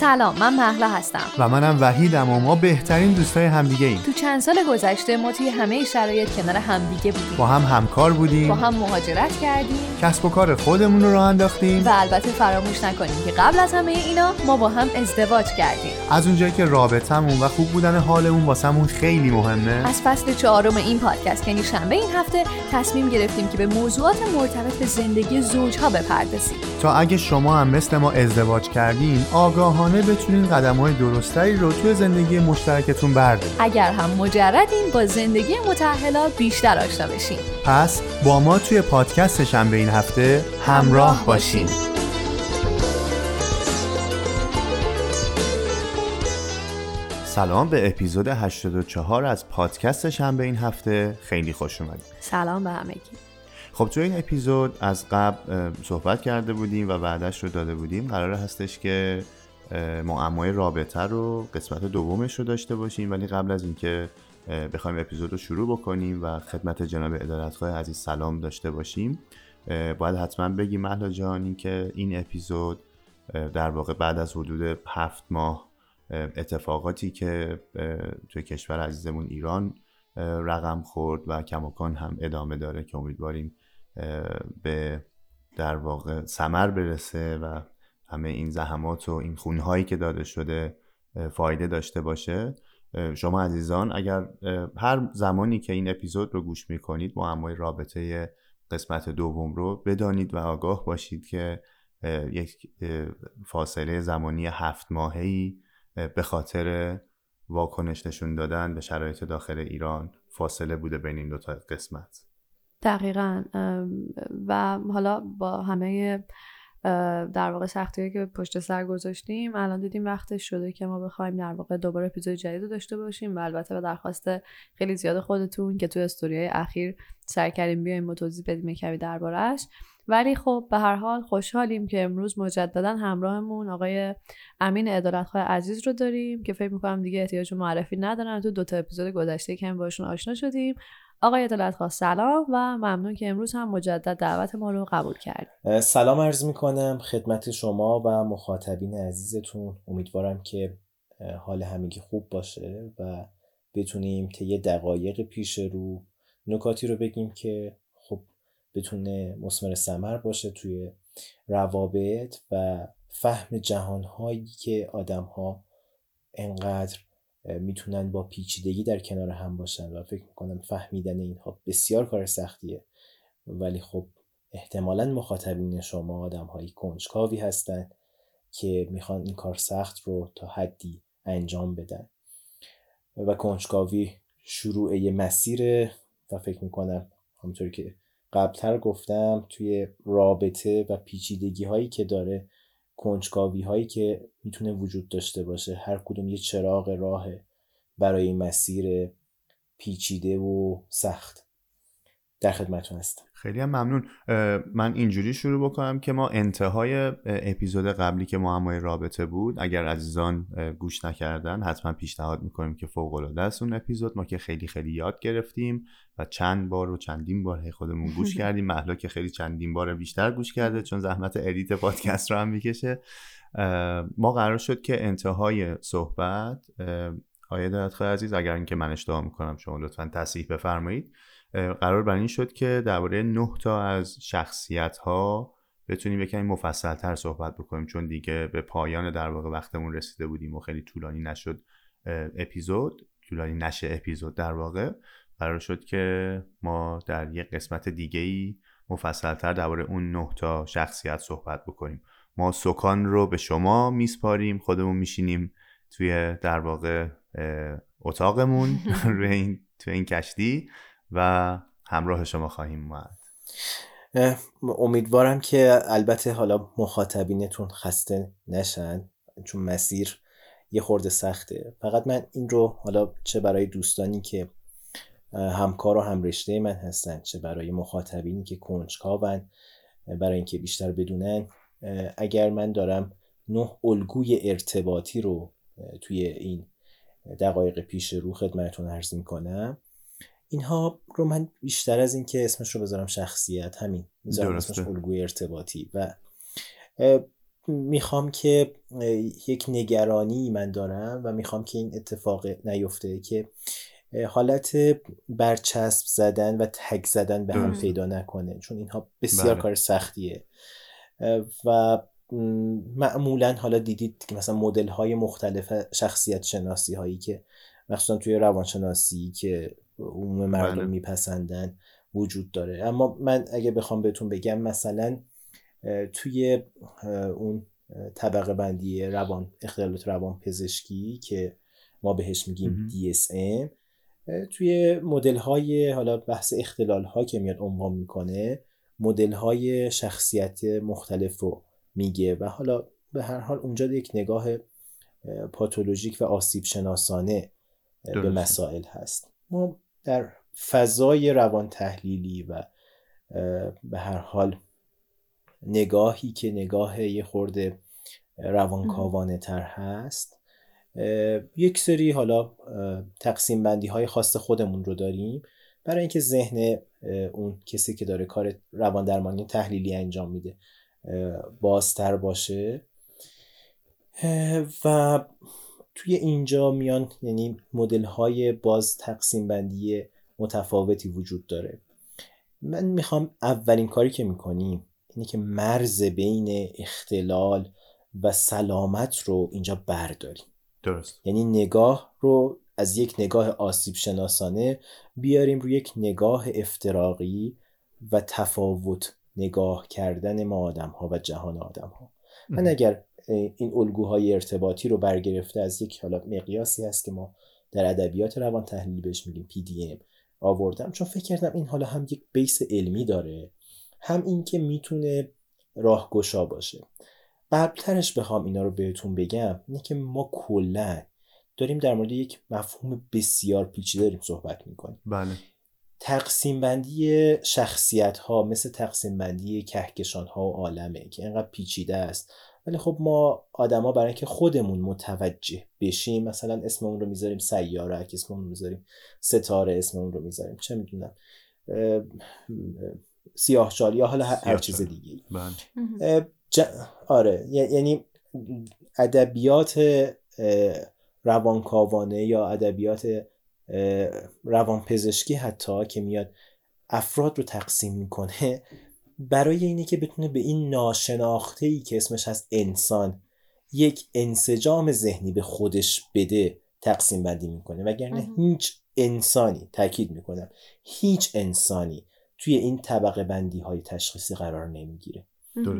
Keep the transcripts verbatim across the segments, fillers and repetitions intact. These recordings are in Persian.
سلام، من مهلا هستم و منم وحیدم و ما بهترین دوستای همدیگه ایم. تو چند سال گذشته ما توی همه شرایط کنار همدیگه بودیم، با هم همکار بودیم، با هم مهاجرت کردیم، کسب و کار خودمون رو راه انداختیم و البته فراموش نکنیم که قبل از همه اینا ما با هم ازدواج کردیم. از اونجایی که رابطمون و خوب بودن حالمون واسمون خیلی مهمه، از فصل چهارم این پادکست یعنی شنبه این هفته تصمیم گرفتیم که به موضوعات مرتبط به زندگی زوج‌ها بپردازیم تا اگه شما هم مثل ما ازدواج کردین آگاهانه بتونین قدم‌های درستری رو توی زندگی مشترکتون بردارین. اگر هم مجردین با زندگی متأهلا بیشتر آشنا بشین. پس با ما توی پادکست شنبه این هفته همراه باشین. سلام، به اپیزود هشتاد و چهار از پادکست شنبه این هفته خیلی خوش اومدید. سلام به همگی. خب تو این اپیزود از قبل صحبت کرده بودیم و وعده‌اش رو داده بودیم، قرار هستش که معمای رابطه رو قسمت دومش رو داشته باشیم، ولی قبل از اینکه بخوایم اپیزود رو شروع بکنیم و خدمت جناب عدالتخواه عزیز سلام داشته باشیم، باید حتما بگیم مهلا جان این که این اپیزود در واقع بعد از حدود هفت ماه اتفاقاتی که توی کشور عزیزمون ایران رقم خورد و کماکان هم ادامه داره که امیدواریم به در واقع ثمر برسه و همه این زحمات و این خونهایی که داده شده فایده داشته باشه. شما عزیزان اگر هر زمانی که این اپیزود رو گوش میکنید معمای رابطه قسمت دوم رو بدانید و آگاه باشید که یک فاصله زمانی هفت ماهه‌ای به خاطر واکنش نشون دادن به شرایط داخل ایران فاصله بوده بین این دو تا قسمت. دقیقاً. و حالا با همه در واقع سختی‌هایی که پشت سر گذاشتیم الان دیدیم وقتش شده که ما بخوایم در واقع دوباره اپیزود جدید رو داشته باشیم و البته به درخواست خیلی زیاد خودتون که تو استوری‌های اخیر سعی کردیم بیایم و توضیح بدیم کمی درباره‌اش. ولی خب به هر حال خوشحالیم که امروز مجددا همراهمون آقای امین عدالتخواه عزیز رو داریم که فکر می‌کنم دیگه احتیاج به معرفی ندارن، تو دو تا اپیزود گذشته که هم باشون آشنا شدیم. آقای عدالتخواه سلام و ممنون که امروز هم مجدد دعوت ما رو قبول کردید. سلام عرض می‌کنم خدمت شما و مخاطبین عزیزتون، امیدوارم که حال همگی خوب باشه و بتونیم طی دقایق پیش رو نکاتی رو بگیم که بتونه مسمر ثمر باشه توی روابط و فهم جهانهایی که آدم‌ها انقدر میتونن با پیچیدگی در کنار هم باشن و فکر میکنم فهمیدن اینها بسیار کار سختیه، ولی خب احتمالاً مخاطبین شما آدم‌های کنجکاوی هستن که میخوان این کار سخت رو تا حدی انجام بدن و کنجکاوی شروع یه مسیره و فکر میکنم همونطوری که قبلتر گفتم توی رابطه و پیچیدگی هایی که داره، کنجکاوی هایی که میتونه وجود داشته باشه، هر کدوم یه چراغ راهه برای مسیر پیچیده و سخت. در خدمتتون هستم. خیلی هم ممنون. من اینجوری شروع بکنم که ما انتهای اپیزود قبلی که معمای رابطه بود، اگر عزیزان گوش نکردن حتما پیشنهاد میکنیم که فوق‌العاده است اون اپیزود، ما که خیلی خیلی یاد گرفتیم و چند بار و چندین بار خودمون گوش کردیم، مهلا که خیلی چندین بار بیشتر گوش کرده چون زحمت ادیت پادکست رو هم میکشه. ما قرار شد که انتهای صحبت آقای عدالتخواه عزیز، اگر اینکه من اشتباه میکنم شما لطفاً تصحیح بفرمایید، قرار بر این شد که درباره نه تا از شخصیت‌ها بتونیم یکم مفصل‌تر صحبت بکنیم چون دیگه به پایان در واقع وقتمون رسیده بودیم و خیلی طولانی نشد اپیزود، طولانی نشه اپیزود در واقع. قرار شد که ما در یک قسمت دیگه‌ای مفصل‌تر درباره اون نه تا شخصیت صحبت بکنیم. ما سکان رو به شما میسپاریم، خودمون میشینیم توی در واقع اتاقمون روی این توی این کشتی و همراه شما خواهیم اومد. امیدوارم که البته حالا مخاطبینتون خسته نشن چون مسیر یه خورده سخته. فقط من این رو حالا چه برای دوستانی که همکار و همرشته من هستن، چه برای مخاطبینی که کنجکاون برای اینکه بیشتر بدونن، اگر من دارم نه الگوی ارتباطی رو توی این دقایق پیش رو خدمتتون عرض می‌کنم، اینها رو من بیشتر از این که اسمش رو بذارم شخصیت، همین میذارم اسمش الگوی ارتباطی و میخوام که یک نگرانی من دارم و میخوام که این اتفاق نیفته که حالت برچسب زدن و تگ زدن به هم پیدا نکنه، چون اینها بسیار بله. کار سختیه و معمولا حالا دیدید که مثلا مدل های مختلف شخصیت شناسی هایی که مخصوصا توی روانشناسی که عموم مردم بله. میپسندن وجود داره. اما من اگه بخوام بهتون بگم مثلا توی اون طبقه بندی روان اختلالات روان پزشکی که ما بهش میگیم دی اس ام، توی مدل های حالا بحث اختلال ها که میاد عنوان میکنه، مدل های شخصیت مختلف رو میگه و حالا به هر حال اونجا یک نگاه پاتولوژیک و آسیب شناسانه درست. به مسائل هست. ما در فضای روان تحلیلی و به هر حال نگاهی که نگاه یه خورده روانکاوانه تر هست، یک سری حالا تقسیم بندی های خاص خودمون رو داریم برای اینکه ذهن اون کسی که داره کار روان درمانی تحلیلی انجام میده بازتر باشه و توی اینجا میان، یعنی مدل های باز تقسیم بندی متفاوتی وجود داره. من میخوام اولین کاری که میکنیم اینه که مرز بین اختلال و سلامت رو اینجا برداریم. درست. یعنی نگاه رو از یک نگاه آسیب شناسانه بیاریم روی یک نگاه افتراقی و تفاوت نگاه کردن ما آدم ها و جهان آدم ها. من اگر این الگوهای ارتباطی رو برگرفته از یک حالا مقیاسی هست که ما در ادبیات روان تحلیلی بهش میگیم پی دی ام آوردم، چون فکر کردم این حالا هم یک بیس علمی داره، هم این که میتونه راهگشا باشه. قبلترش بخوام اینا رو بهتون بگم اینه که ما کلا داریم در مورد یک مفهوم بسیار پیچیده داریم صحبت میکنیم. بله. تقسیم بندی شخصیت ها مثل تقسیم بندی کهکشان ها و عالمه که اینقدر پیچیده است، ولی خب ما آدما برای اینکه خودمون متوجه بشیم مثلا اسممون رو میذاریم سیاره، اسممون رو میذاریم ستاره، اسممون رو میذاریم چه میدونم سیاه‌چال یا حالا هر چیز دیگه. ج... آره یعنی ادبیات روانکاوانه یا ادبیات روانپزشکی حتی که میاد افراد رو تقسیم میکنه برای اینه که بتونه به این ناشناخته‌ای که اسمش هست انسان یک انسجام ذهنی به خودش بده تقسیم بندی میکنه، وگرنه هیچ انسانی، تاکید میکنم هیچ انسانی توی این طبقه بندی های تشخیصی قرار نمیگیره.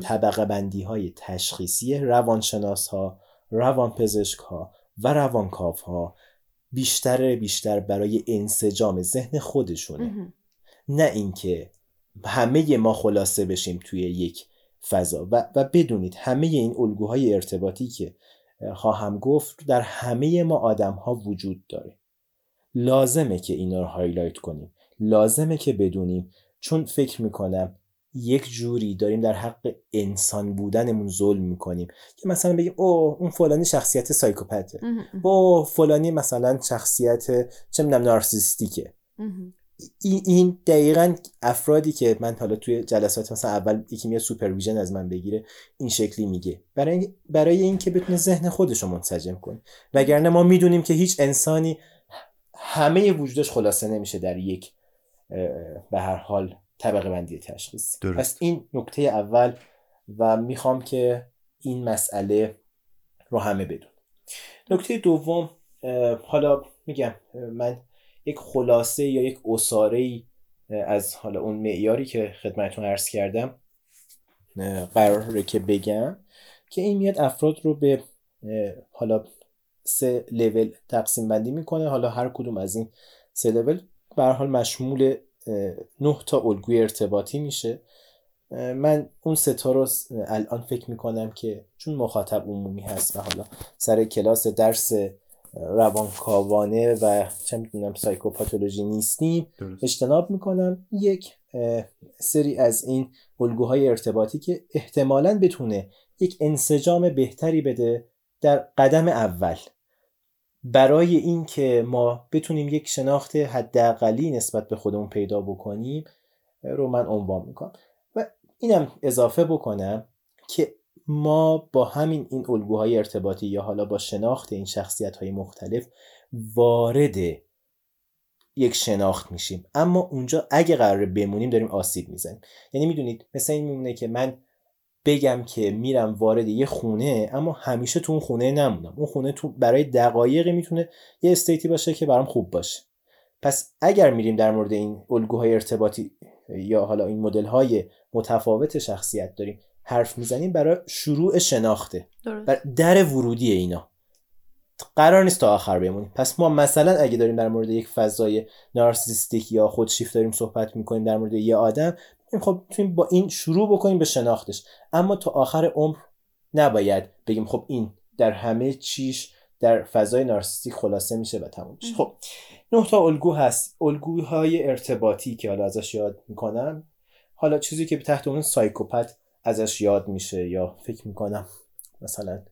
طبقه بندی های تشخیصی روانشناس ها، روانپزشک ها و روانکاو ها بیشتر بیشتر برای انسجام ذهن خودشونه، نه اینکه همه ما خلاصه بشیم توی یک فضا. و, و بدونید همه این الگوهای ارتباطی که خواهم گفت در همه ما آدم ها وجود داره. لازمه که اینا رو هایلایت کنیم، لازمه که بدونیم، چون فکر میکنم یک جوری داریم در حق انسان بودنمون ظلم میکنیم که مثلا بگیم اوه اون فلانی شخصیت سایکوپته، اوه فلانی مثلا شخصیت چه میدونم نارسیستیکه. این دقیقاً افرادی که من حالا توی جلسات مثلا اول یکی میاد سوپرویژن از من بگیره این شکلی میگه برای برای اینکه بتونه ذهن خودش رو منسجم کنه، وگرنه ما میدونیم که هیچ انسانی همه وجودش خلاصه نمیشه در یک به هر حال طبقه بندی تشخیص. پس این نکته اول و میخوام که این مسئله رو همه بدون. نکته دوم، حالا میگم من یک خلاصه یا یک عصاره‌ای از حالا اون معیاری که خدمتتون عرض کردم قراره که بگم که این میاد افراد رو به حالا سه لول تقسیم بندی میکنه. حالا هر کدوم از این سه لول به هر حال مشمول نه تا الگوی ارتباطی میشه. من اون سه تا رو الان فکر میکنم که چون مخاطب عمومی هست و حالا سر کلاس درس روانکاوانه و چه میدونم سایکوپاتولوژی نیستیم اجتناب میکنم. یک سری از این الگوهای ارتباطی که احتمالاً بتونه یک انسجام بهتری بده در قدم اول برای این که ما بتونیم یک شناخت حداقلی نسبت به خودمون پیدا بکنیم رو من عنوان میکنم. و اینم اضافه بکنم که ما با همین این الگوهای ارتباطی یا حالا با شناخت این شخصیت‌های مختلف وارد یک شناخت میشیم. اما اونجا اگه قراره بمونیم داریم آسیب میزنیم. یعنی میدونید مثلا این میمونه که من بگم که میرم وارد یه خونه اما همیشه تو اون خونه نمونم. اون خونه تو برای دقایقی میتونه یه استیتی باشه که برام خوب باشه. پس اگر میریم در مورد این الگوهای ارتباطی یا حالا این مدل‌های متفاوت شخصیت داریم حرف میزنیم برای شروع شناخته، برای در ورودی اینا قرار نیست تا آخر بمونیم. پس ما مثلا اگه داریم در مورد یک فضای نارسیسیستیک یا خودشیفت داریم صحبت میکنیم در مورد یه آدم، خب میتونیم با این شروع بکنیم به شناختش، اما تا آخر عمر نباید بگیم خب این در همه چیش در فضای نارسیستیک خلاصه میشه و تموم میشه. خب نه تا الگو هست، الگوهای ارتباطی که حالا ازش یاد میکنم، حالا چیزی که تحت اون سایکوپت ازش یاد میشه یا فکر میکنم مثلا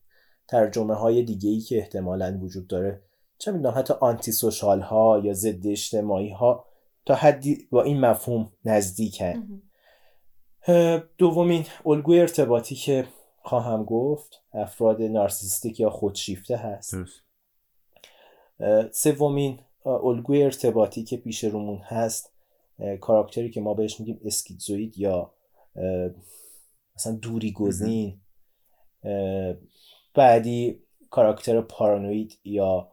ترجمه های دیگه ای که احتمالاً وجود داره، چه میدونم حتی آنتی سوشال ها یا ضد اجتماعی ها تا حدی با این مفهوم نزدیکه. دومین الگوی ارتباطی که خواهم گفت افراد نارسیستیک یا خودشیفته هست. سومین الگوی ارتباطی که پیش رومون هست کاراکتری که ما بهش میگیم اسکیزوئید یا مثلا دوری گزین. بعدی کاراکتر پارانوید یا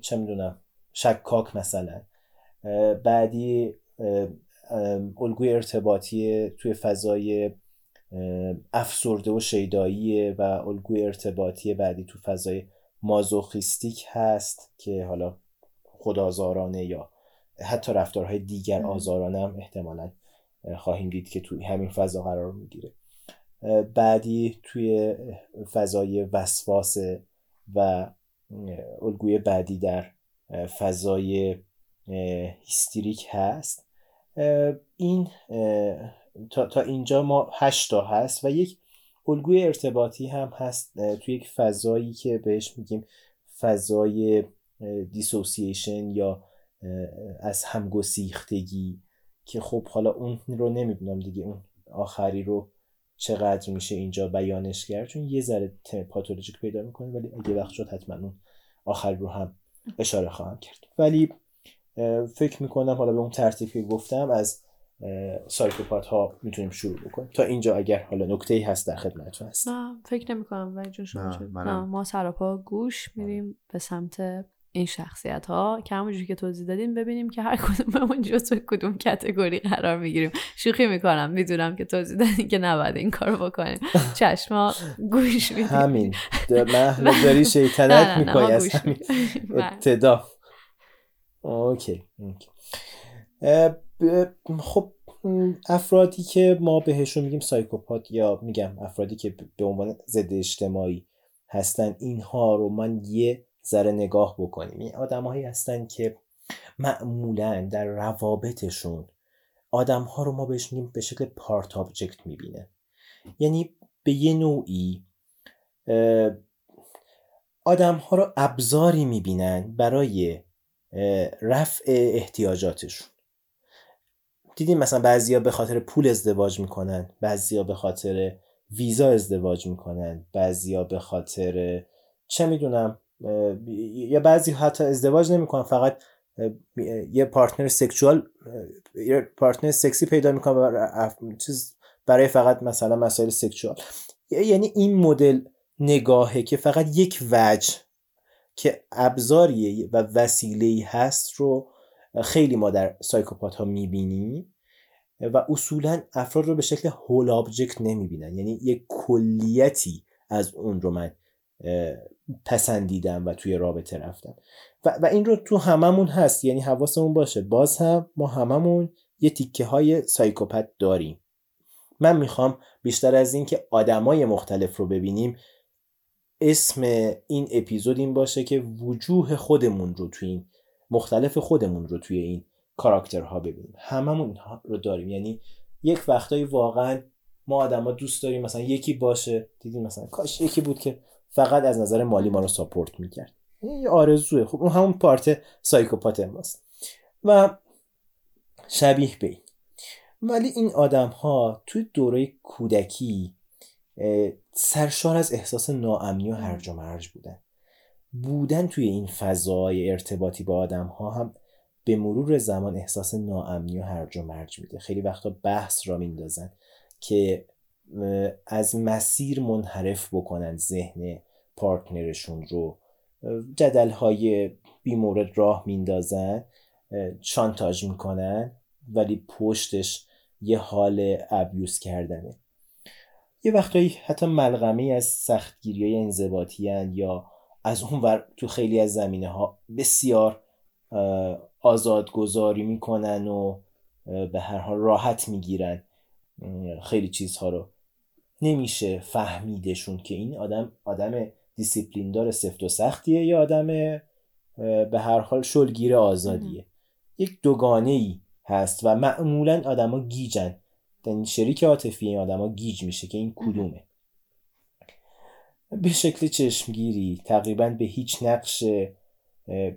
چه میدونم شکاک مثلا. بعدی الگوی ارتباطی توی فضای افسرده و شیداییه و الگوی ارتباطی بعدی تو فضای مازوخیستیک هست که حالا خودآزارانه یا حتی رفتارهای دیگر آزارانه هم احتمالاً خواهیم دید که توی همین فضا قرار میگیره. بعدی توی فضای وسواسه و الگوی بعدی در فضای هیستریک هست. این تا, تا اینجا ما هشت تا هست و یک الگوی ارتباطی هم هست توی یک فضایی که بهش میگیم فضای دیسوسییشن یا از همگسیختگی که خب حالا اون رو نمیدونم دیگه اون آخری رو چقدر میشه اینجا بیانش کرد چون یه ذره پاتولوژیک پیدا میکنه، ولی اگه وقت شد حتما اون آخری رو هم اشاره خواهم کرد. ولی فکر میکنم حالا به اون ترتیب که گفتم از سایکوپات ها میتونیم شروع بکنیم. تا اینجا اگر حالا نکته‌ای هست در خدمتتون هست. نه فکر نمی‌کنم ولی چون شما شد نه ما سراپا گوش میریم به سمت این شخصیت ها که همونجوری که توضیح دادیم ببینیم که هر کدوممون جزو کدوم کاتگوری قرار میگیریم. شوخی میکنم، میدونم که توضیح دادین که نباید این کارو بکنیم. چشما گوش میدیم همین مهلا داری شیطنت میکنی از همین ابتدا. اوکی اوکی. خب افرادی که ما بهشون میگیم سایکوپات یا میگم افرادی که به عنوان ضد اجتماعی هستن، اینها رو من یه ذره نگاه بکنیم. این آدمایی هستن که معمولا در روابطشون آدمها رو ما بهش میگیم به شکل پارت آبجکت میبینه، یعنی به یه نوعی آدمها رو ابزاری میبینن برای رفع احتیاجاتشون. دیدیم مثلا بعضیا به خاطر پول ازدواج میکنن، بعضیا به خاطر ویزا ازدواج میکنن، بعضیا به خاطر چه میدونم یا بعضی حتی ازدواج نمیکنن، فقط یه پارتنر سکشوال یه پارتنر سکسی پیدا میکنن برای چیز برای فقط مثلا مسائل سکشوال. یعنی این مدل نگاهه که فقط یک وجه که ابزاریه و وسیله‌ای هست رو خیلی ما در سایکوپات ها میبینیم و اصولاً افراد رو به شکل هول آبجکت نمیبینن، یعنی یک کلیتی از اون رو من پسندیدم و توی رابطه رفتم و, و این رو تو هممون هست، یعنی حواسمون باشه باز هم ما هممون یه تیکه های سایکوپات داریم. من میخوام بیشتر از این که آدمای مختلف رو ببینیم اسم این اپیزود این باشه که وجوه خودمون رو توی این مختلف خودمون رو توی این کاراکترها ببینیم. هممون اینها رو داریم، یعنی یک وقتایی واقعا ما آدما دوست داریم مثلا یکی باشه، دیدین مثلا کاش یکی بود که فقط از نظر مالی ما رو ساپورت میکرد، این آرزوئه. خب اون همون پارت سایکوپات ماست و شبیه به این. ولی این آدم‌ها توی دوره کودکی سرشار از احساس ناامنی و هرج و مرج بودن. بودن توی این فضای ارتباطی با آدم ها هم به مرور زمان احساس ناامنی و هرج و مرج میده. خیلی وقتا بحث را میندازن که از مسیر منحرف بکنن ذهن پارتنرشون رو، جدل های بی مورد راه میندازن، شانتاج میکنن، ولی پشتش یه حال ابیوز کردنه. یه وقتایی حتی ملغمه از سختگیری های انضباطی هن، یا از اون ور تو خیلی از زمینه ها بسیار آزادگذاری میکنن و به هر حال راحت میگیرن خیلی چیزها رو. نمیشه فهمیدشون که این آدم آدم دیسیپلین دار سفت و سختیه یا آدم به هر حال شلگیر آزادیه. یک دوگانه‌ای هست و معمولا آدما گیجن، یعنی شریک عاطفی این آدما گیج میشه که این کدومه. به شکل چشمگیری تقریبا به هیچ نقش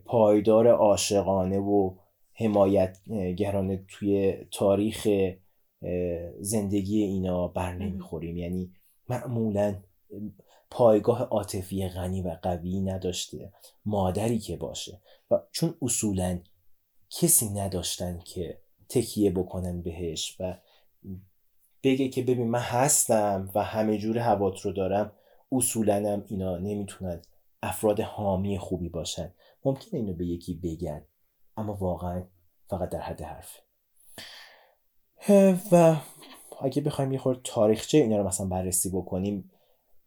پایدار عاشقانه و حمایتگرانه توی تاریخ زندگی اینا بر نمیخوریم، یعنی معمولا پایگاه عاطفی غنی و قوی نداشته مادری که باشه، و چون اصولا کسی نداشتن که تکیه بکنن بهش و بگه که ببین من هستم و همه جور هوات رو دارم، اصولا هم اینا نمیتونن افراد حامی خوبی باشن. ممکنه اینو به یکی بگن اما واقعا فقط در حد حرف. و اگه بخوایم یه خورده تاریخچه اینا رو مثلا بررسی بکنیم،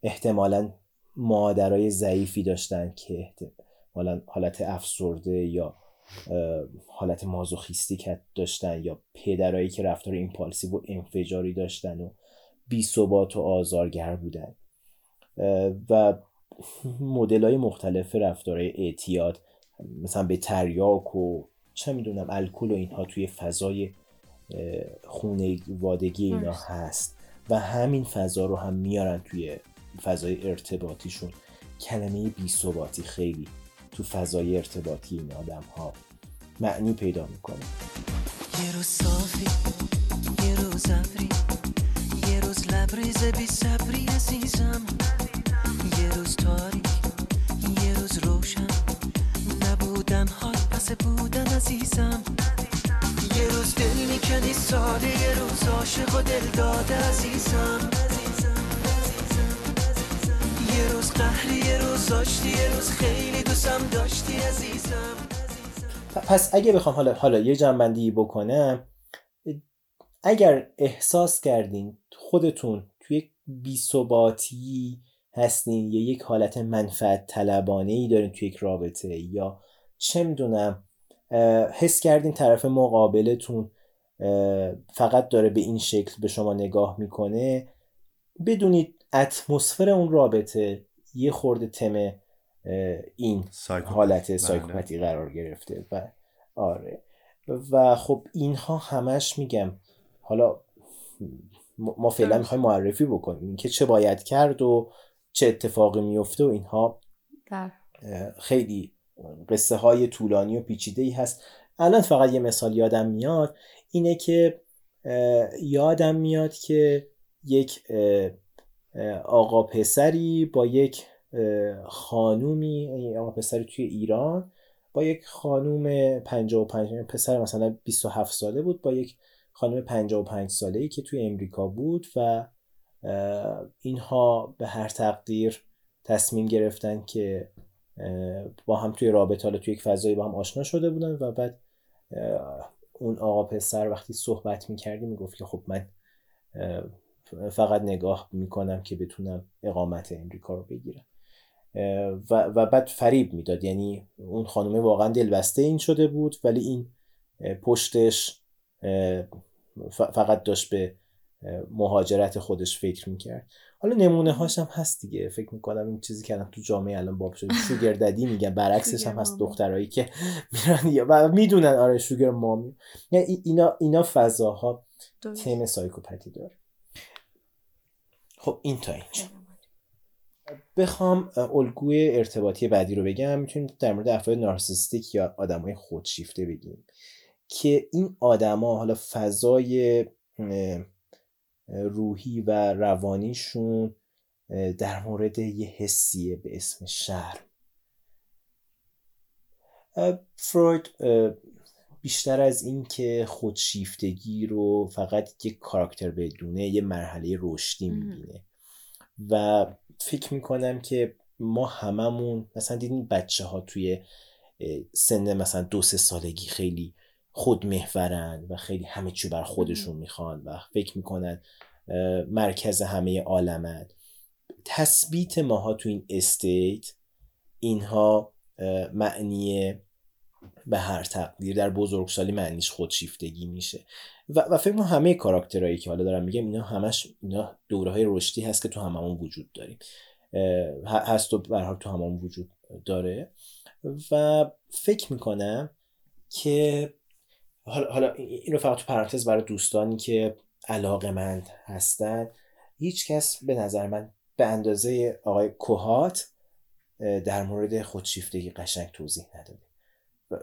احتمالاً مادرای ضعیفی داشتن که احتمالاً حالت افسرده یا حالت مازوخیستی داشتن، یا پدرایی که رفتار ایمپالسیو و انفجاری داشتن و بی‌ثبات و آزارگر بودن، و مدل‌های مختلف رفتارهای اعتیاد مثلا به تریاک و چه میدونم الکل و اینها توی فضای خانوادگی اینا هست و همین فضا رو هم میارن توی فضای ارتباطیشون. کلمه بی‌ثباتی خیلی تو فضای ارتباطی این آدم ها معنی پیدا میکنه. یه روز صافی، یه روز ابری، یه روز لبریز بی صبری عزیزم، یه روز تاریک، یه روز روشن، نبودن حال پس بودن عزیزم، یه روز دل میکنی ساده، یه روز عاشق و دل داده عزیزم، یه روز قهری، یه روز داشتی، یه روز خیلی دوستم داشتی عزیزم. پس اگه بخوام حالا حالا یه جنبندی بکنم، اگر احساس کردین خودتون توی یک بی‌ثباتی هستین یا یک حالت منفعت طلبانه‌ای دارین توی یک رابطه، یا چه میدونم حس کردین طرف مقابلتون فقط داره به این شکل به شما نگاه میکنه، بدونید اتمسفر اون رابطه یه خورده تم این سایکوپت. حالت سایکوپتی قرار گرفته و آره و خب اینها همش میگم حالا ما فعلا میخوایم معرفی بکنیم که چه باید کرد و چه اتفاقی میفته و اینها. خیلی قصه های طولانی و پیچیده‌ای هست. الان فقط یه مثال یادم میاد اینه که یادم میاد که یک آقا پسری با یک خانومی، آقا پسری توی ایران با یک خانوم پنجاه و پنج، پسر مثلا بیست و هفت ساله بود با یک خانوم پنجاه و پنج ساله‌ای که توی امریکا بود، و اینها به هر تقدیر تصمیم گرفتن که با هم توی رابطه، حالا توی یک فضایی با هم آشنا شده بودن، و بعد اون آقا پسر وقتی صحبت می‌کردی میگفت که خب من فقط نگاه میکنم که بتونم اقامت امریکا رو بگیرم، و, و بعد فریب میداد. یعنی اون خانومه واقعا دلبسته این شده بود، ولی این پشتش فقط داشت به مهاجرت خودش فکر میکرد. حالا نمونه هاش هم هست دیگه، فکر میکنم این چیزی که الان تو جامعه الان باب شده شوگر ددی میگن، برعکسش هم هست دخترایی که میرن و میدونن آره شوگر مامی. یعنی اینا اینا فضاها تم سایکوپاتی داره. خب این تا اینجا. بخوام الگوی ارتباطی بعدی رو بگم، میتونیم در مورد افراد نارسیستیک یا آدمای خودشیفته بگیم که این آدما حالا فضای روحی و روانیشون در مورد یه حسیه به اسم شرم. فروید بیشتر از این که خودشیفتگی رو فقط یک کاراکتر بدونه یه مرحله رشدی میبینه و فکر میکنم که ما هممون مثلا دیدین بچه ها توی سن مثلا دو سه سالگی خیلی خودمحورن و خیلی همه چی بر خودشون میخوان و فکر میکنن مرکز همه عالمن. تثبیت ماها تو این استیت اینها معنی به هر تقدیر در بزرگسالی معنیش خودشیفتگی میشه و و فکر کنم همه کاراکترایی که حالا دارم میگم اینا همش اینا دوره‌های رشدی هست که تو هممون وجود داریم هست و به هر حال تو هممون وجود داره و فکر میکنم که حالا حالا اینو فقط تو پرانتز برای دوستانی که علاقه‌مند هستن، هیچ کس به نظر من به اندازه آقای کوهات در مورد خودشیفتگی قشنگ توضیح نداده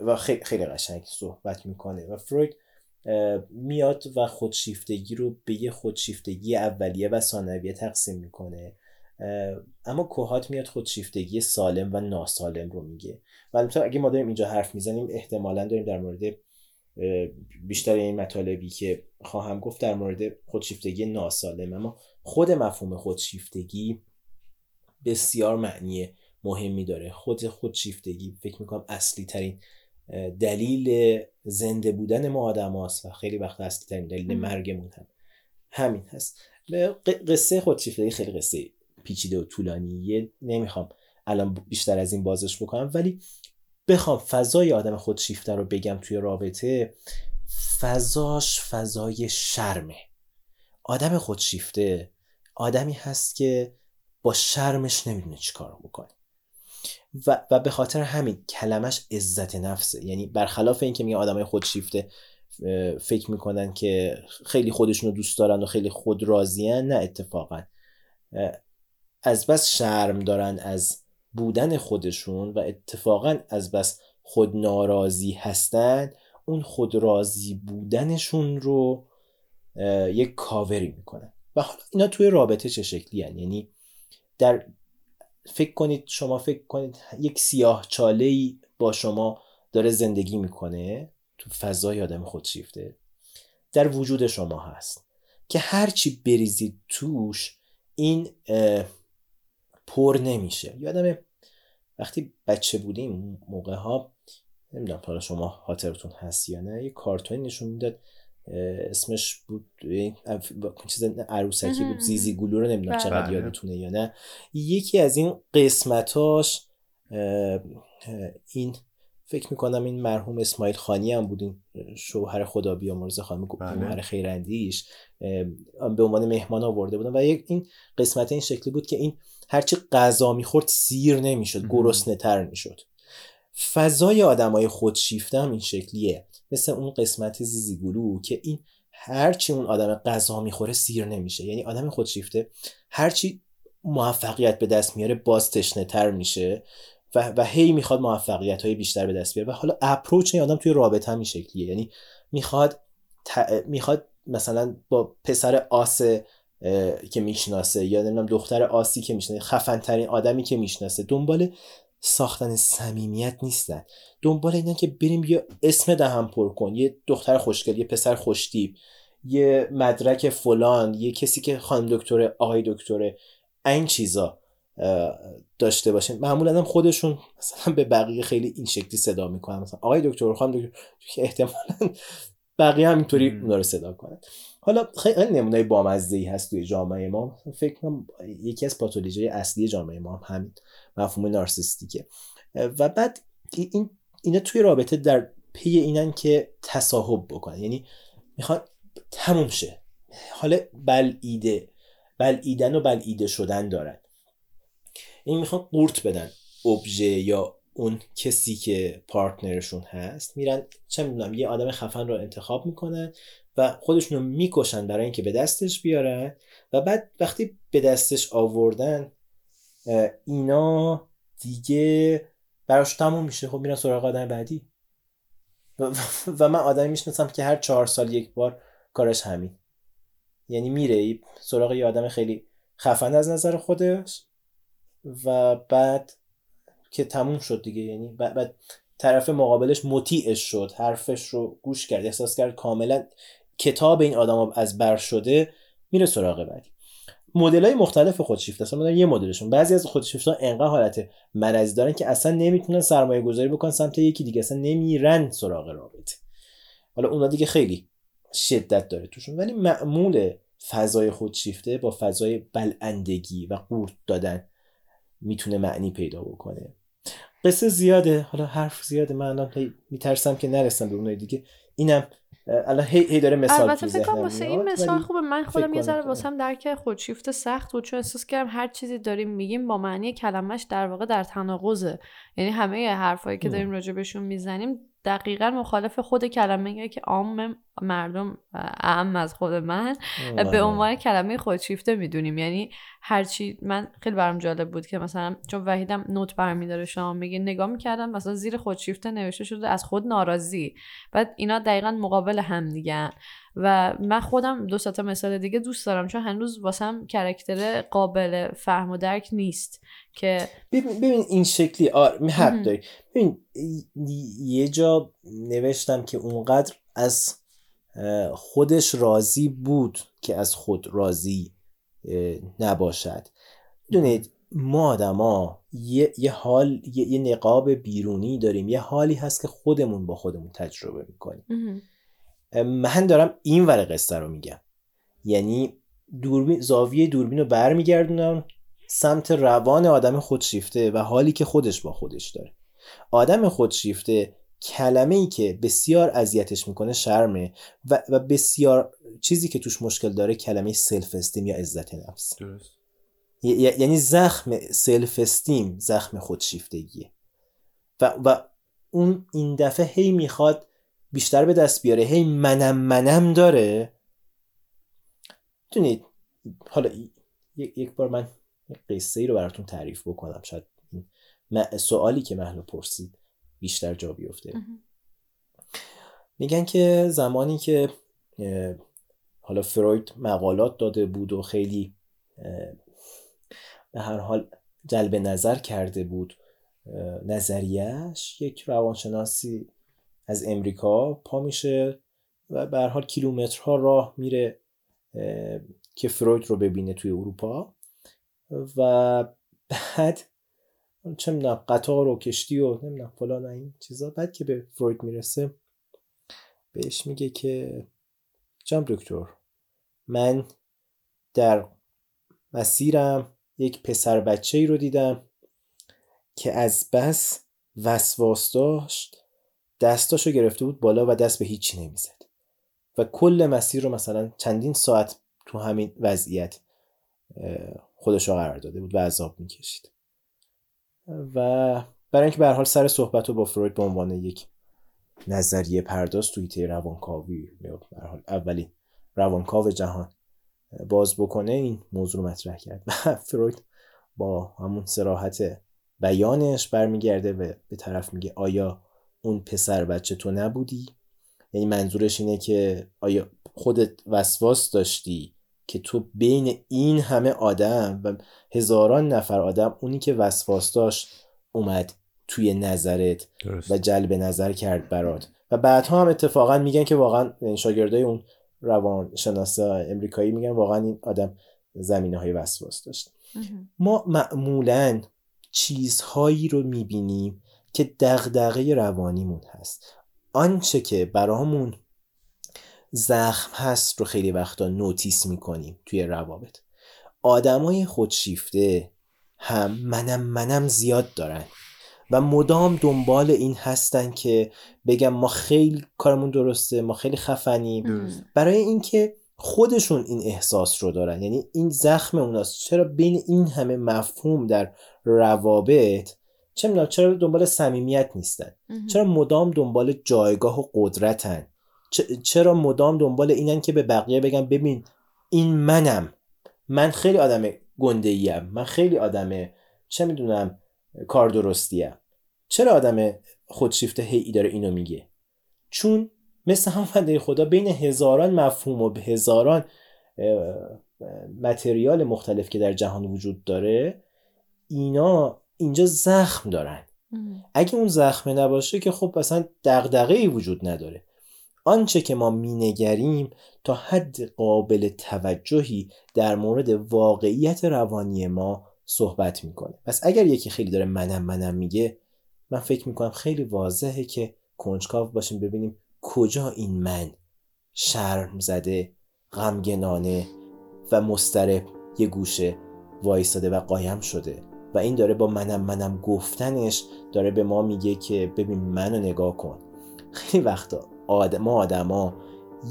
و خیلی خیلی قشنگ صحبت میکنه و فروید میاد و خودشیفتگی رو به یه خودشیفتگی اولیه و ثانویه تقسیم میکنه، اما کوهات میاد خودشیفتگی سالم و ناسالم رو میگه و البته اگه ما داریم اینجا حرف میزنیم احتمالاً داریم در مورد بیشتر این مطالبی که خواهم گفت در مورد خودشیفتگی ناسالم، اما خود مفهوم خودشیفتگی بسیار معنی مهمی داره. خود خودشیفتگی فکر میکنم اصلی ترین دلیل زنده بودن ما آدم هاست و خیلی وقت اصلی ترین دلیل مرگمون هم همین هست. قصه خودشیفتگی خیلی قصه پیچیده و طولانیه، نمیخوام الان بیشتر از این بازش بکنم، ولی بخوام فضای آدم خودشیفته رو بگم توی رابطه، فضاش فضای شرمه. آدم خودشیفته آدمی هست که با شرمش نمیدونه چی کار بکنه و و به خاطر همین کلمش عزت نفسه. یعنی برخلاف این که میگن آدمای خودشیفته فکر میکنن که خیلی خودشونو دوست دارن و خیلی خود راضین، نه اتفاقا از بس شرم دارن از بودن خودشون و اتفاقا از بس خود ناراضی هستن، اون خود راضی بودنشون رو یک کاوری میکنن. و حالا اینا توی رابطه چه شکلی هن؟ یعنی در فکر کنید شما فکر کنید یک سیاه چاله‌ای با شما داره زندگی میکنه تو فضای آدم خودشیفته، در وجود شما هست که هرچی بریزید توش این پر نمیشه. یادمه وقتی بچه بودیم موقع ها، نمیدونم حالا شما خاطرتون هست یا نه، یه کارتونی نشون میداد اسمش بود چیز عروسکی بود، زیزی گلو رو نمیدونم چقدر یادتونه یا نه، یکی از این قسمتاش این فکر میکنم این مرحوم اسماعیل خانی هم بود، این شوهر خدا بیامرزه خانم شوهر خیراندیش به عنوان مهمان آورده بودن و این قسمت این شکلی بود که این هرچی غذا میخورد سیر نمیشد، گرسنه تر میشد. فضای آدمای خودشیفته هم این شکلیه، مثل اون قسمت زیزیگولو که این هرچی اون آدم غذا میخوره سیر نمیشه. یعنی آدم خودشیفته هرچی موفقیت به دست میاره باز تشنه تر میشه و و هی میخواد موفقیت های بیشتر به دست بیاره و حالا اپروچ این آدم توی رابطه هم این شکلیه. یعنی میخواد ت... میخواد مثلا با پسر آس که میشناسه یا نمیدونم دختر آسی که میشناسه، خفن ترین آدمی که میشناسه، دنبال ساختن صمیمیت نیستن، دنبال اینن که بریم یه اسم دهن پر کن، یه دختر خوشگل، یه پسر خوشتیپ، یه مدرک فلان، یه کسی که خانم دکتره، آقای دکتره، این چیزا داشته باشین. معمولا هم خودشون مثلا به بقیه خیلی این شکلی صدا میکنن، مثلا آقای دکتر، خانم دکتر، که احتمالاً بقیه هم اینطوری اونا رو صدا کنن. حالا خیلی نمونه‌های بامزه‌ای هست توی جامعه ما، فکر کنم یکی از پاتولوژی‌های اصلی جامعه ما هم همین مفهوم نارسیستیکه و بعد این اینا توی رابطه در پی اینن که تصاحب بکنن، یعنی میخوان تموم شه. حالا بلعیده بلعیدن و بلعیده شدن دارن، این میخوان قورت بدن ابژه یا اون کسی که پارتنرشون هست، میرن چه میدونم یه آدم خفن رو انتخاب میکنن و خودشون رو میکشن برای اینکه به دستش بیارن و بعد وقتی به دستش آوردن اینا دیگه براش تموم میشه، خب میرن سراغ آدم بعدی و, و من آدمی میشناسم که هر چهار سال یک بار کارش همین، یعنی میره سراغ یه آدم خیلی خفن از نظر خودش و بعد که تموم شد دیگه، یعنی بعد طرف مقابلش مطیعش شد، حرفش رو گوش کرد، احساس کرد کاملا کتاب این آدم از بر شده، میره سراغ بعدی. مدل‌های مختلف خودشیفته هستن، مثلا یه مدلشون بعضی از خودشیفته‌ها انقدر حالت مرضی دارن که اصلا نمیتونن سرمایه گذاری بکنن سمت یکی دیگه، اصلا نمیرن سراغ رابطه. حالا اونا دیگه خیلی شدت داره توشون، ولی معمول فضای خودشیفته با فضای بلندگی و قورت دادن میتونه معنی پیدا بکنه. قصه زیاده، حالا حرف زیاده، من الان میترسم که نرسم به اونای دیگه. اینم الان هی هی داره مثال تو ذهنم میاد. واسه این مثال خوبه، من خودم یه ذره واسم درک خودشیفته سخت بود، چون احساس کردم هر چیزی داریم میگیم با معنی کلمش در واقع در تناقضه، یعنی همه حرفایی که داریم راجع بهشون میزنیم دقیقاً مخالف خود کلمه‌ای که عام مردم، اعم از خود من، به عنوان کلمه خودشیفته میدونیم. یعنی هر چی، من خیلی برام جالب بود که مثلا چون وحیدم نوت برمی‌داره شما میگه، نگاه می‌کردم مثلا زیر خودشیفته نوشته شده از خود ناراضی، بعد اینا دقیقاً مقابل هم دیگه. و من خودم دو تا مثال دیگه دوست دارم، چون هنوز واسم کاراکتر قابل فهم و درک نیست که ببین این شکلی آر حق داری. ببین یه جا نوشتم که اونقدر از خودش راضی بود که از خود راضی نباشد. میدونید ما آدما یه،, یه حال یه،, یه نقاب بیرونی داریم، یه حالی هست که خودمون با خودمون تجربه میکنیم. من دارم این ور قصه رو میگم، یعنی دوربین، زاویه دوربین رو برمیگردونم سمت روان آدم خودشیفته و حالی که خودش با خودش داره. آدم خودشیفته کلمه‌ای که بسیار اذیتش میکنه شرمه و, و بسیار چیزی که توش مشکل داره کلمه سلف استیم یا عزت نفس. درست. ی- یعنی زخم سلف استیم زخم خودشیفتگیه و و اون این دفعه هی میخواد بیشتر به دست بیاره، هی منم منم داره. می‌دونید حالا ی- یک بار من قصه ای رو براتون تعریف بکنم، شاید م- سوالی که مهلا پرسید بیشتر جا بیفته. میگن که زمانی که حالا فروید مقالات داده بود و خیلی به هر حال جلب نظر کرده بود نظریهش، یک روانشناسی از امریکا پا میشه و به هر حال کیلومترها راه میره که فروید رو ببینه توی اروپا و بعد چه میدونم قطار و کشتی و نمیدونم فلان این چیزا. بعد که به فروید میرسه بهش میگه که جناب دکتر، من در مسیرم یک پسر بچه‌ای رو دیدم که از بس وسواس داشت دستاشو گرفته بود بالا و دست به هیچی نمیزد و کل مسیر رو مثلا چندین ساعت تو همین وضعیت خودشو قرار داده بود و عذاب میکشید. و برای اینکه به هر حال سر صحبت رو با فروید به عنوان یک نظریه پرداز توی ته روانکاوی، به هر حال اولین روانکاو جهان، باز بکنه، این موضوع رو مطرح کرد و فروید با همون صراحت بیانش برمیگرده و به طرف میگه آیا اون پسر بچه تو نبودی؟ یعنی منظورش اینه که آیا خودت وسواس داشتی که تو بین این همه آدم و هزاران نفر آدم اونی که وسواس داشت اومد توی نظرت و جلب نظر کرد برات؟ و بعدها هم اتفاقا میگن که واقعا شاگردای اون روانشناسا امریکایی میگن واقعا این آدم زمینه‌های وسواس داشت. ما معمولاً چیزهایی رو میبینیم که دغدغه روانیمون هست، آنچه که برامون زخم هست رو خیلی وقتا نوتیس میکنیم توی روابط. آدمای خودشیفته هم منم منم زیاد دارن و مدام دنبال این هستن که بگم ما خیلی کارمون درسته، ما خیلی خفنیم، برای اینکه خودشون این احساس رو دارن، یعنی این زخم اوناست. چرا بین این همه مفهوم در روابط چه میدونم چرا دنبال صمیمیت نیستن؟ چرا مدام دنبال جایگاه و قدرتن؟ چرا مدام دنبال اینن که به بقیه بگم ببین این منم، من خیلی آدم گنده‌ایم، من خیلی آدم چه میدونم کار درستیم؟ چرا آدم خودشیفته هی داره اینو میگه؟ چون مثل هم بنده خدا بین هزاران مفهوم و هزاران متریال مختلف که در جهان وجود داره اینا اینجا زخم دارن. اگه اون زخمه نباشه که خب اصلا دغدغه‌ای وجود نداره. آنچه که ما مینگریم تا حد قابل توجهی در مورد واقعیت روانی ما صحبت میکنه. پس اگر یکی خیلی داره منم منم میگه، من فکر میکنم خیلی واضحه که کنجکاو باشیم ببینیم کجا این من شرم زده، غمگنانه و مضطرب یه گوشه وایساده و قایم شده و این داره با منم منم گفتنش داره به ما میگه که ببین منو نگاه کن. خیلی وقتا آدم ما آدم ها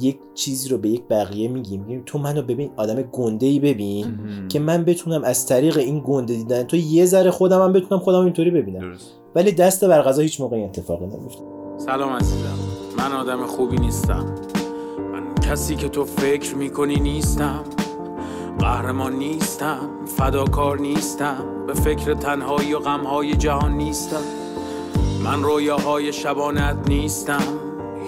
یک چیزی رو به یک بقیه میگیم، میگیم تو منو ببین، آدم گنده‌ای ببین که من بتونم از طریق این گنده دیدن تو یه ذره خودم هم بتونم خودم اینطوری ببینم. درست. ولی دست بر قضا هیچ موقع این اتفاق نمیفته. سلام عزیزم، من آدم خوبی نیستم، من کسی که تو فکر میکنی نیستم، قهرمان نیستم، فداکار نیستم، به فکر تنهایی و غمهای جهان نیستم، من رویاهای شبانت نیستم،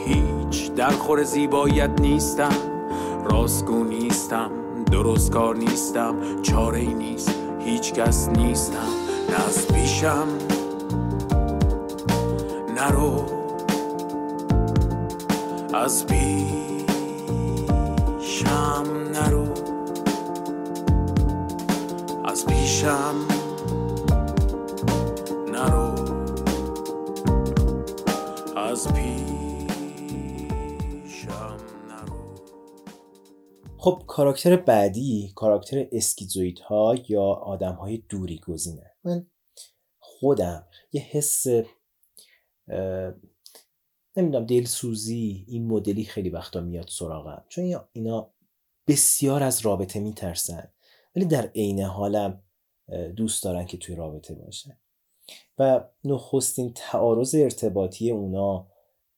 هیچ در خور زیباییت نیستم، راستگو نیستم، درستکار نیستم، چاره ای نیست، هیچ کس نیستم، نه از پیشم نرو، از پیشم نرو، از پیشم نرو، از پیشم. خب کاراکتر بعدی کاراکتر اسکیزویدها یا آدم‌های دوری گزینه. من خودم یه حس نمیدونم دلسوزی این مدلی خیلی وقتا میاد سراغم، چون اینا بسیار از رابطه میترسن ولی در عین حالم دوست دارن که توی رابطه باشن و نخستین تعارض ارتباطی اونا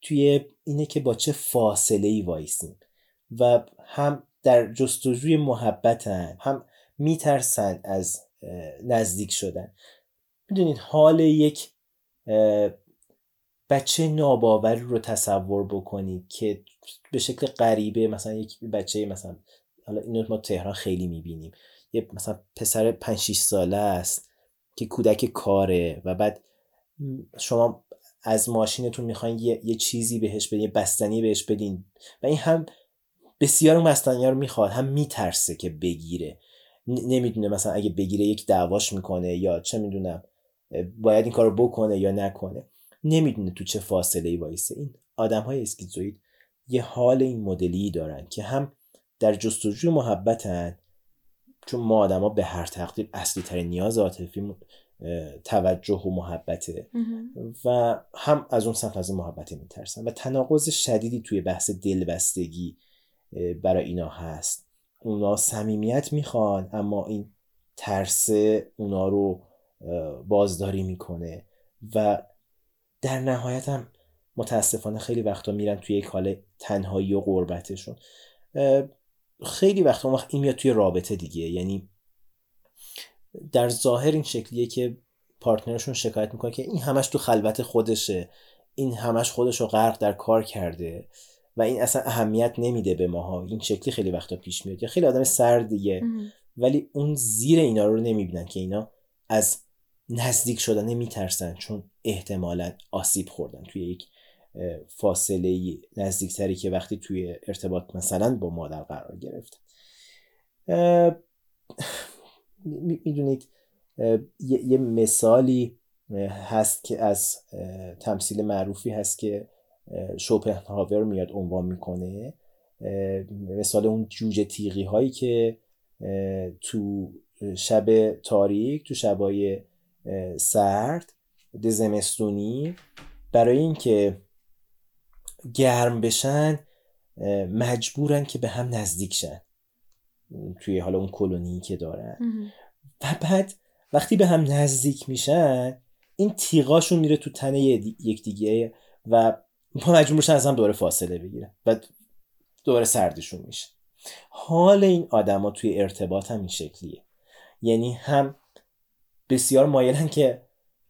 توی اینه که با چه فاصله‌ای وایسیم و هم در جستجوی محبتن هم میترسن از نزدیک شدن. میدونید حال یک بچه ناباوری رو تصور بکنید که به شکل غریبه، مثلا یک بچه، مثلا حالا اینو ما تهران خیلی میبینیم، یه مثلا پسر پنج شش ساله است که کودک کاره و بعد شما از ماشینتون میخواین یه،, یه چیزی بهش بدین، یه بستنی بهش بدین و این هم بسیار اون بستنی رو میخواد هم میترسه که بگیره، نمیدونه مثلا اگه بگیره یک دعواش میکنه یا چه میدونم باید این کارو بکنه یا نکنه، نمیدونه تو چه فاصله‌ای وایسه. این آدم‌های اسکیزوئید یه حال این مدلی دارن که هم در جستجوی محبتن، چون ما آدما به هر تقدیر اصلی ترین نیاز عاطفی توجه و محبته و هم از اون سمت از محبت میترسن و تناقض شدیدی توی بحث دلبستگی برای اینا هست. اونا صمیمیت میخوان اما این ترس اونا رو بازداری میکنه و در نهایت هم متاسفانه خیلی وقتا میرن توی یک حال تنهایی و غربتشون. خیلی وقتا اون وقت این میاد توی رابطه دیگه، یعنی در ظاهر این شکلیه که پارتنرشون شکایت میکنه که این همش تو خلوت خودشه، این همش خودشو غرق در کار کرده و این اصلا اهمیت نمیده به ماها. این شکلی خیلی وقتا پیش میاد، یا خیلی آدم سردیه ولی اون زیر اینا رو نمیبینن که اینا از نزدیک شدن نمیترسن چون احتمالاً آسیب خوردن توی یک فاصله نزدیکتری که وقتی توی ارتباط مثلا با مادر قرار گرفتن. میدونید یه،, یه مثالی هست که از تمثیل معروفی هست که شوپنهاور میاد عنوان میکنه، مثال اون جوجه تیغی هایی که تو شب تاریک، تو شبای سرد زمستونی برای اینکه گرم بشن مجبورن که به هم نزدیک شن توی حالا اون کلونی که دارن و بعد وقتی به هم نزدیک میشن این تیغاشون میره تو تن یک دیگه و ما مجبور شدن از هم دوره فاصله بگیرن و دوره سردشون میشه. حال این آدم ها توی ارتباط هم این شکلیه، یعنی هم بسیار مایلن که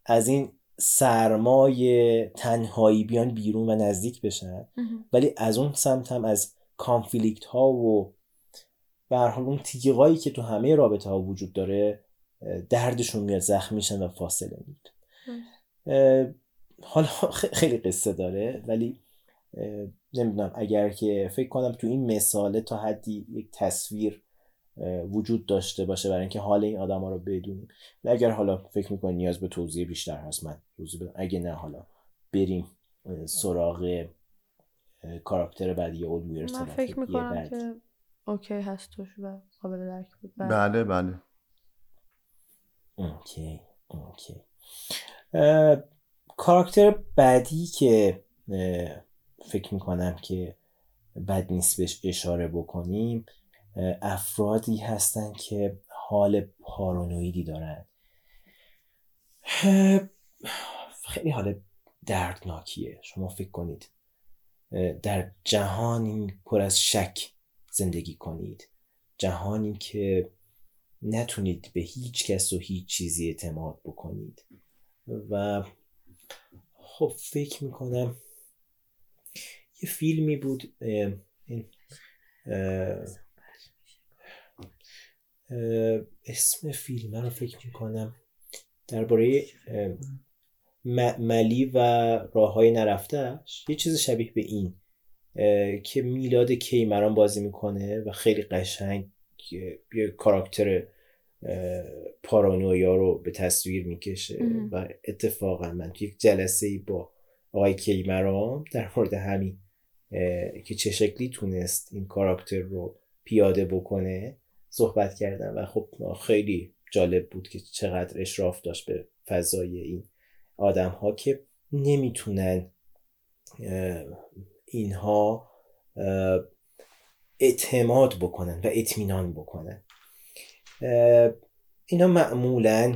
از این سرمای تنهایی بیان بیرون و نزدیک بشن ولی از اون سمت هم از کانفلیکت ها و به هر حال اون تیکه‌هایی که تو همه رابطه ها وجود داره دردشون میاد، زخم میشن و فاصله میگیرن. حالا خیلی قصه داره ولی نمیدونم، اگر که فکر کنم تو این مثاله تا حدی یک تصویر وجود داشته باشه برای اینکه حال این آدم ها رو بدونیم. اگر حالا فکر میکنی نیاز به توضیح بیشتر هست من توضیح بدم، اگه نه حالا بریم سراغ کاراکتر بعدی. اولویر من فکر میکنم که اوکی هستش و قابل درک بود. بله بله اوکی اوکی. کاراکتر بعدی که فکر میکنم که بد نیست بهش اشاره بکنیم افرادی هستن که حال پارانویدی دارن. خیلی حال دردناکیه. شما فکر کنید در جهانی پر از شک زندگی کنید، جهانی که نتونید به هیچ کس و هیچ چیزی اعتماد بکنید و خب فکر میکنم یه فیلمی بود اه اه اه اسم فیلم رو فکر میکنم درباره ملی و راههای نرفتهش، یه چیز شبیه به این که میلاد کیمران بازی میکنه و خیلی قشنگ یه کاراکتر پارانویا رو به تصویر میکشه و اتفاقا من تو یک جلسه با آقای کیمران در مورد همین که چه شکلی تونست این کاراکتر رو پیاده بکنه صحبت کردم و خب خیلی جالب بود که چقدر اشراف داشت به فضای این آدم ها که نمیتونن اینها اعتماد بکنن و اطمینان بکنن. اینا معمولاً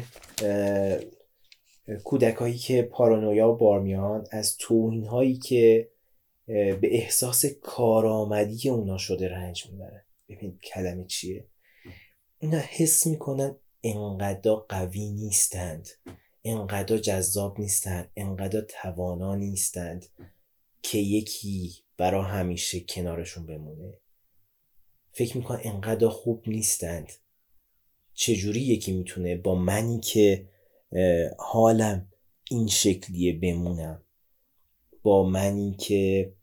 کودکایی که پارانویا بار میان از توهین‌هایی که به احساس کارآمدی اونا شده رنج میبرن. ببین کلمه چیه؟ اینا حس میکنن انقدر قوی نیستند، انقدر جذاب نیستند، انقدر توانا نیستند که یکی برا همیشه کنارشون بمونه. فکر میکنن انقدر خوب نیستند، چجوری یکی میتونه با منی که حالم این شکلیه بمونم، با منی که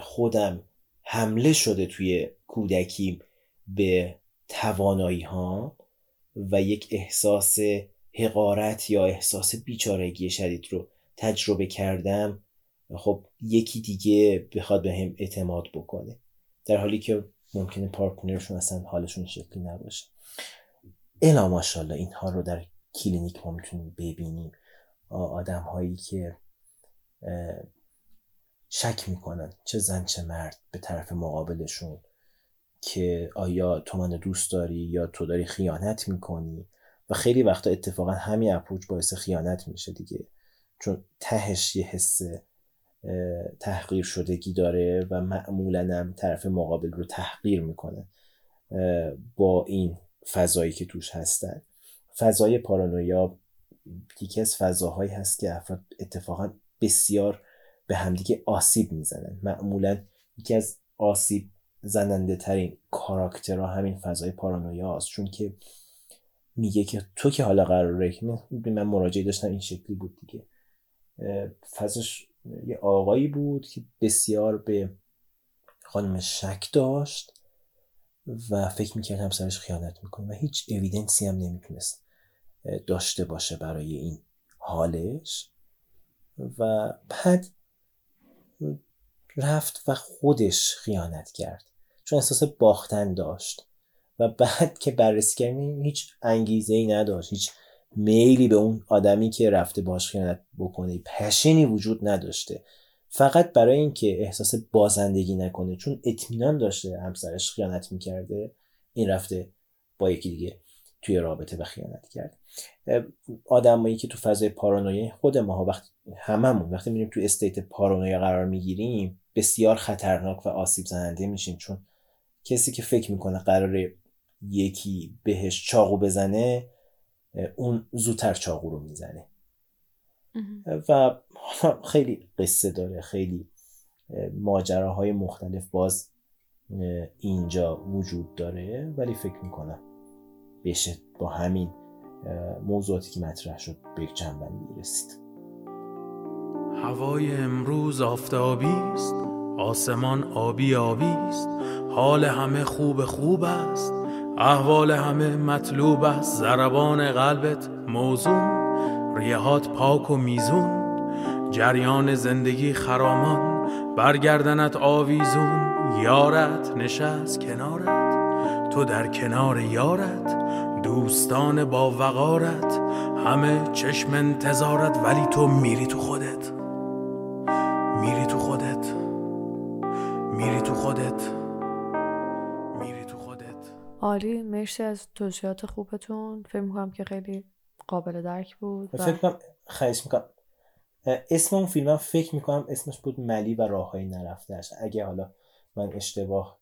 خودم حمله شده توی کودکیم به توانایی ها و یک احساس حقارت یا احساس بیچارگی شدید رو تجربه کردم، خب یکی دیگه بخواد به هم اعتماد بکنه در حالی که ممکنه پارتنرشون اصلا حالشون شکلی نباشه. الا ماشاءالله اینها رو در کلینیک ما میتونیم ببینیم، آدم هایی که شک میکنن چه زن چه مرد به طرف مقابلشون که آیا تو منو دوست داری یا تو داری خیانت میکنی و خیلی وقتا اتفاقا همین اپروچ باعث خیانت میشه دیگه، چون تهش یه حس تحقیر شدگی داره و معمولاً هم طرف مقابل رو تحقیر میکنه با این فضایی که توش هستن. فضای پارانویا یکی از فضاهایی هست که افراد اتفاقا بسیار به همدیگه آسیب میزنن. معمولاً یکی از آسیب زننده ترین کاراکترها همین فضای پارانویا هست، چون که میگه که تو که حالا قراره من مراجعه داشتم این شکلی بود دیگه. فضاش یه آقایی بود که بسیار به خانم شک داشت و فکر میکرد همسرش خیانت میکنه و هیچ اویدنسی هم نمیتونست داشته باشه برای این حالش و بعد رفت و خودش خیانت کرد چون احساس باختن داشت و بعد که بررسی کردیم هیچ انگیزه‌ای نداشت، هیچ میلی به اون آدمی که رفته باش خیانت بکنه، پشنی وجود نداشته، فقط برای اینکه احساس بازندگی نکنه چون اطمینان داشته همسرش خیانت میکرده این رفته با یکی دیگه توی رابطه و خیانت کرد. آدمایی که تو فضای پارانویا، خود ما ها وقتی هممون وقتی میریم تو استیت پارانویا قرار میگیریم بسیار خطرناک و آسیب زننده میشیم، چون کسی که فکر میکنه قراره یکی بهش چاقو بزنه اون زودتر چاقو رو میزنه و خیلی قصه داره، خیلی ماجراهای مختلف باز اینجا وجود داره، ولی فکر میکنم بشه با همین موضوعاتی که مطرح شد به یک جنبندی رسید. هوای امروز آفتابی است، آسمان آبی آبی است، حال همه خوب خوب است، احوال همه مطلوب است، ضربان قلبت موزون، ریهات پاک و میزون، جریان زندگی خرامان، برگردنت آویزون، یارت نشست کنارت، تو در کنار یارت، دوستان با وقارت، همه چشم انتظارت، ولی تو میری تو خودت، میری تو خودت، میری تو خودت، میری تو خودت. عالی، مرسی از توضیحات خوبتون. فکر میکنم که خیلی قابل درک بود. و... فکر کنم خیلی میکنم اسم اون فیلم هم فکر میکنم اسمش بود ملی و راههای نرفته‌اش. اگه حالا من اشتباه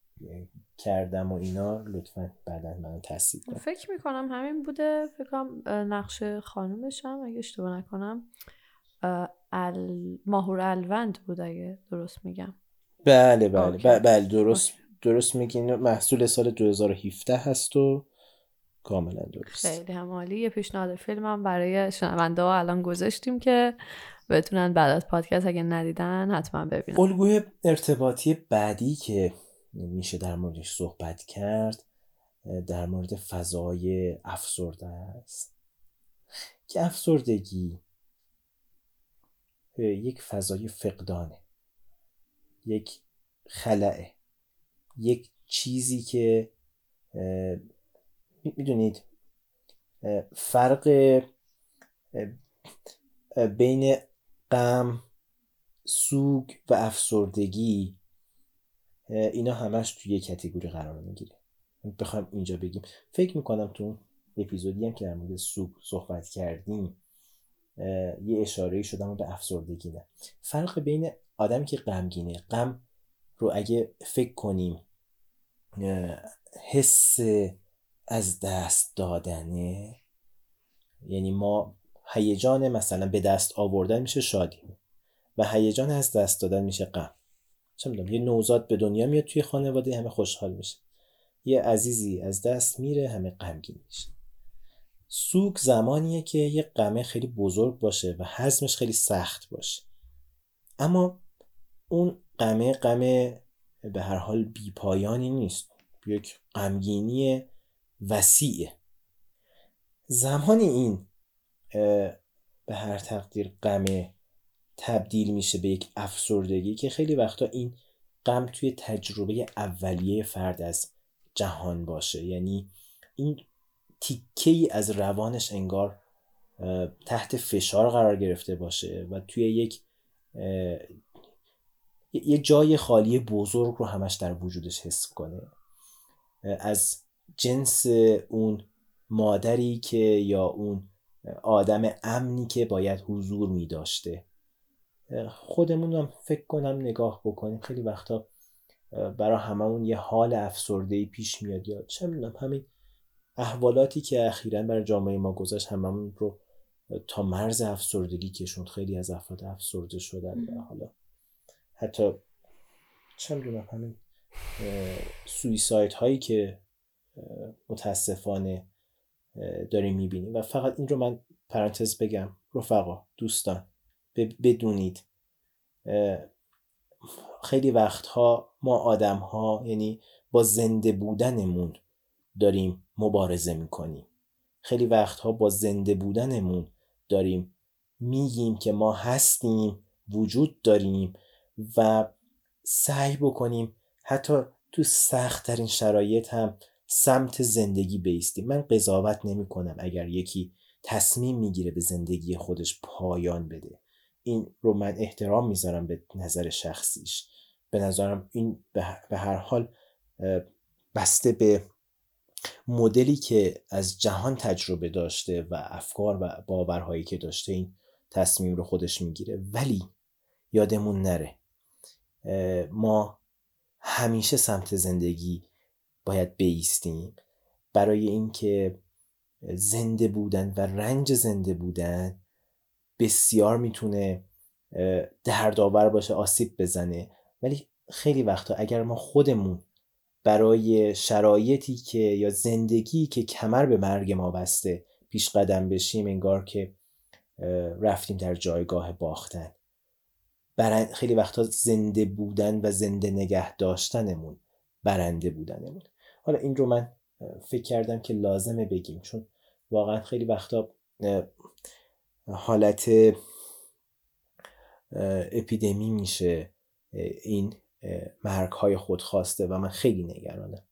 کردم و اینا لطفا بعدا منو تصحیح کن. فکر میکنم همین بوده. فکر کنم نقش خانومش هم اگه اشتباه نکنم الماهور الوند بود اگه درست میگم. بله بله بله, بله درست آکی. درست میگین. محصول سال دو هزار و هفده هست و کاملا درست. خیلی هم عالی. یه پیشنهاد فیلم هم برای شنونده ها الان گذاشتیم که بتونن بعد از پادکست اگه ندیدن حتما ببینن. الگوی ارتباطی بعدی که میشه در موردش صحبت کرد در مورد فضای افسرده است، که افسردگی یک فضای فقدانه، یک خلأه، یک چیزی که میدونید فرق بین غم، سوگ و افسردگی اینا همش توی یک کتگوری قرار میگیره. بخوام اینجا بگیم فکر میکنم تو اپیزودی هم که در مورد سوگ صحبت کردیم یه اشاره شدم به افسردگی. نه، فرق بین آدمی که غمگینه، غم رو اگه فکر کنیم حس از دست دادنه، یعنی ما هیجان مثلا به دست آوردن میشه شادی و هیجان از دست دادن میشه غم. چه میدونم یه نوزاد به دنیا میاد توی خانواده همه خوشحال میشه، یه عزیزی از دست میره همه غمگین میشه. سوگ زمانیه که یه غم خیلی بزرگ باشه و هضمش خیلی سخت باشه، اما اون غم غم به هر حال بی پایانی نیست، یک غمگینی وسیعه. زمانی این به هر تقدیر غم تبدیل میشه به یک افسردگی که خیلی وقتا این غم توی تجربه اولیه فرد از جهان باشه، یعنی این تیکه‌ای از روانش انگار تحت فشار قرار گرفته باشه و توی یک یک جای خالی بزرگ رو همش در وجودش حس کنه، از جنس اون مادری که یا اون آدم امنی که باید حضور می داشته. خودمون هم فکر کنم نگاه بکنیم خیلی وقتا برای هممون یه حال افسرده‌ای پیش میاد، یا چه می‌دونم همین احوالاتی که اخیراً برای جامعه ما گذشت هممون رو تا مرز افسردگی کشوند. خیلی از افراد افسرده شدن و حالا حتی چه می‌دونم همین سویساید هایی که متاسفانه داریم میبینیم. و فقط این رو من پرانتز بگم رفقا، دوستان، بدونید خیلی وقتها ما آدم ها یعنی با زنده بودنمون داریم مبارزه میکنیم، خیلی وقتها با زنده بودنمون داریم میگیم که ما هستیم، وجود داریم، و سعی بکنیم حتی تو سخت‌ترین شرایط هم سمت زندگی بایستیم. من قضاوت نمی کنم اگر یکی تصمیم میگیره به زندگی خودش پایان بده، این رو من احترام میذارم به نظر شخصیش. به نظرم این به هر حال بسته به مدلی که از جهان تجربه داشته و افکار و باورهایی که داشته این تصمیم رو خودش میگیره. ولی یادمون نره ما همیشه سمت زندگی باید بایستیم، برای اینکه زنده بودن و رنج زنده بودن بسیار میتونه دردآور باشه، آسیب بزنه، ولی خیلی وقتا اگر ما خودمون برای شرایطی که یا زندگی که کمر به مرگ ما بسته پیش قدم بشیم انگار که رفتیم در جایگاه باختن. برن... خیلی وقتا زنده بودن و زنده نگه داشتنمون برنده بودنمون. حالا این رو من فکر کردم که لازمه بگیم، چون واقعا خیلی وقتا حالت اپیدمی میشه این مرگ های خودخواسته و من خیلی نگرانم.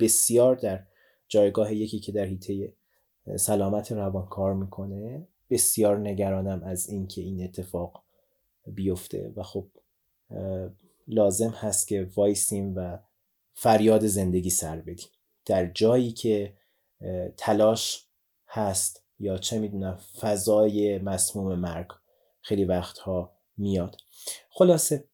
بسیار در جایگاه یکی که در حیطه سلامت روان کار میکنه بسیار نگرانم از این که این اتفاق بیفته و خب لازم هست که وایسیم و فریاد زندگی سر بدیم در جایی که تلاش هست یا چه میدونم فضای مسموم مرگ خیلی وقتها میاد. خلاصه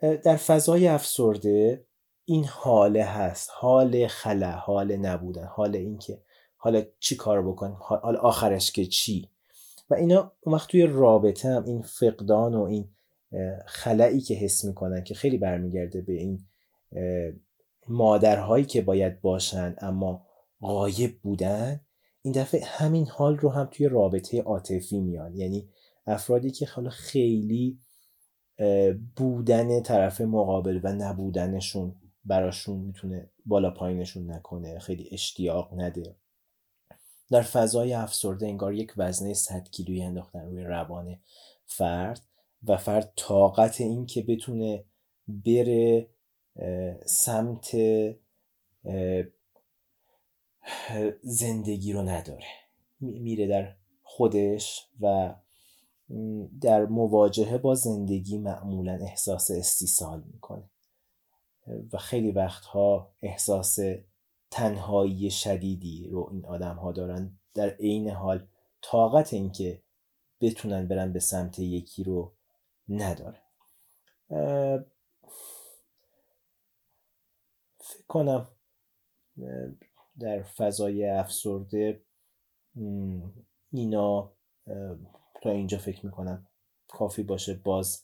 در فضای افسرده این حاله هست، حال خلا، حال نبودن، حال این که حالا چی کار بکنیم، حال آخرش که چی، و اینا اون وقت توی رابطه هم این فقدان و این خلایی که حس میکنن که خیلی برمیگرده به این مادرهایی که باید باشن اما غایب بودن، این دفعه همین حال رو هم توی رابطه عاطفی میان. یعنی افرادی که حالا خیلی بودن طرف مقابل و نبودنشون براشون میتونه بالا پایینشون نکنه، خیلی اشتیاق نده، در فضای افسرده انگار یک وزنه صد کیلویی انداختن روی روان فرد و فرد طاقت این که بتونه بره سمت زندگی رو نداره، میره در خودش و در مواجهه با زندگی معمولا احساس استیصال میکنه و خیلی وقتها احساس تنهایی شدیدی رو این آدم ها دارن، در عین حال طاقت این که بتونن برن به سمت یکی رو نداره. فکر کنم در فضای افسرده اینا تا اینجا فکر میکنم کافی باشه. باز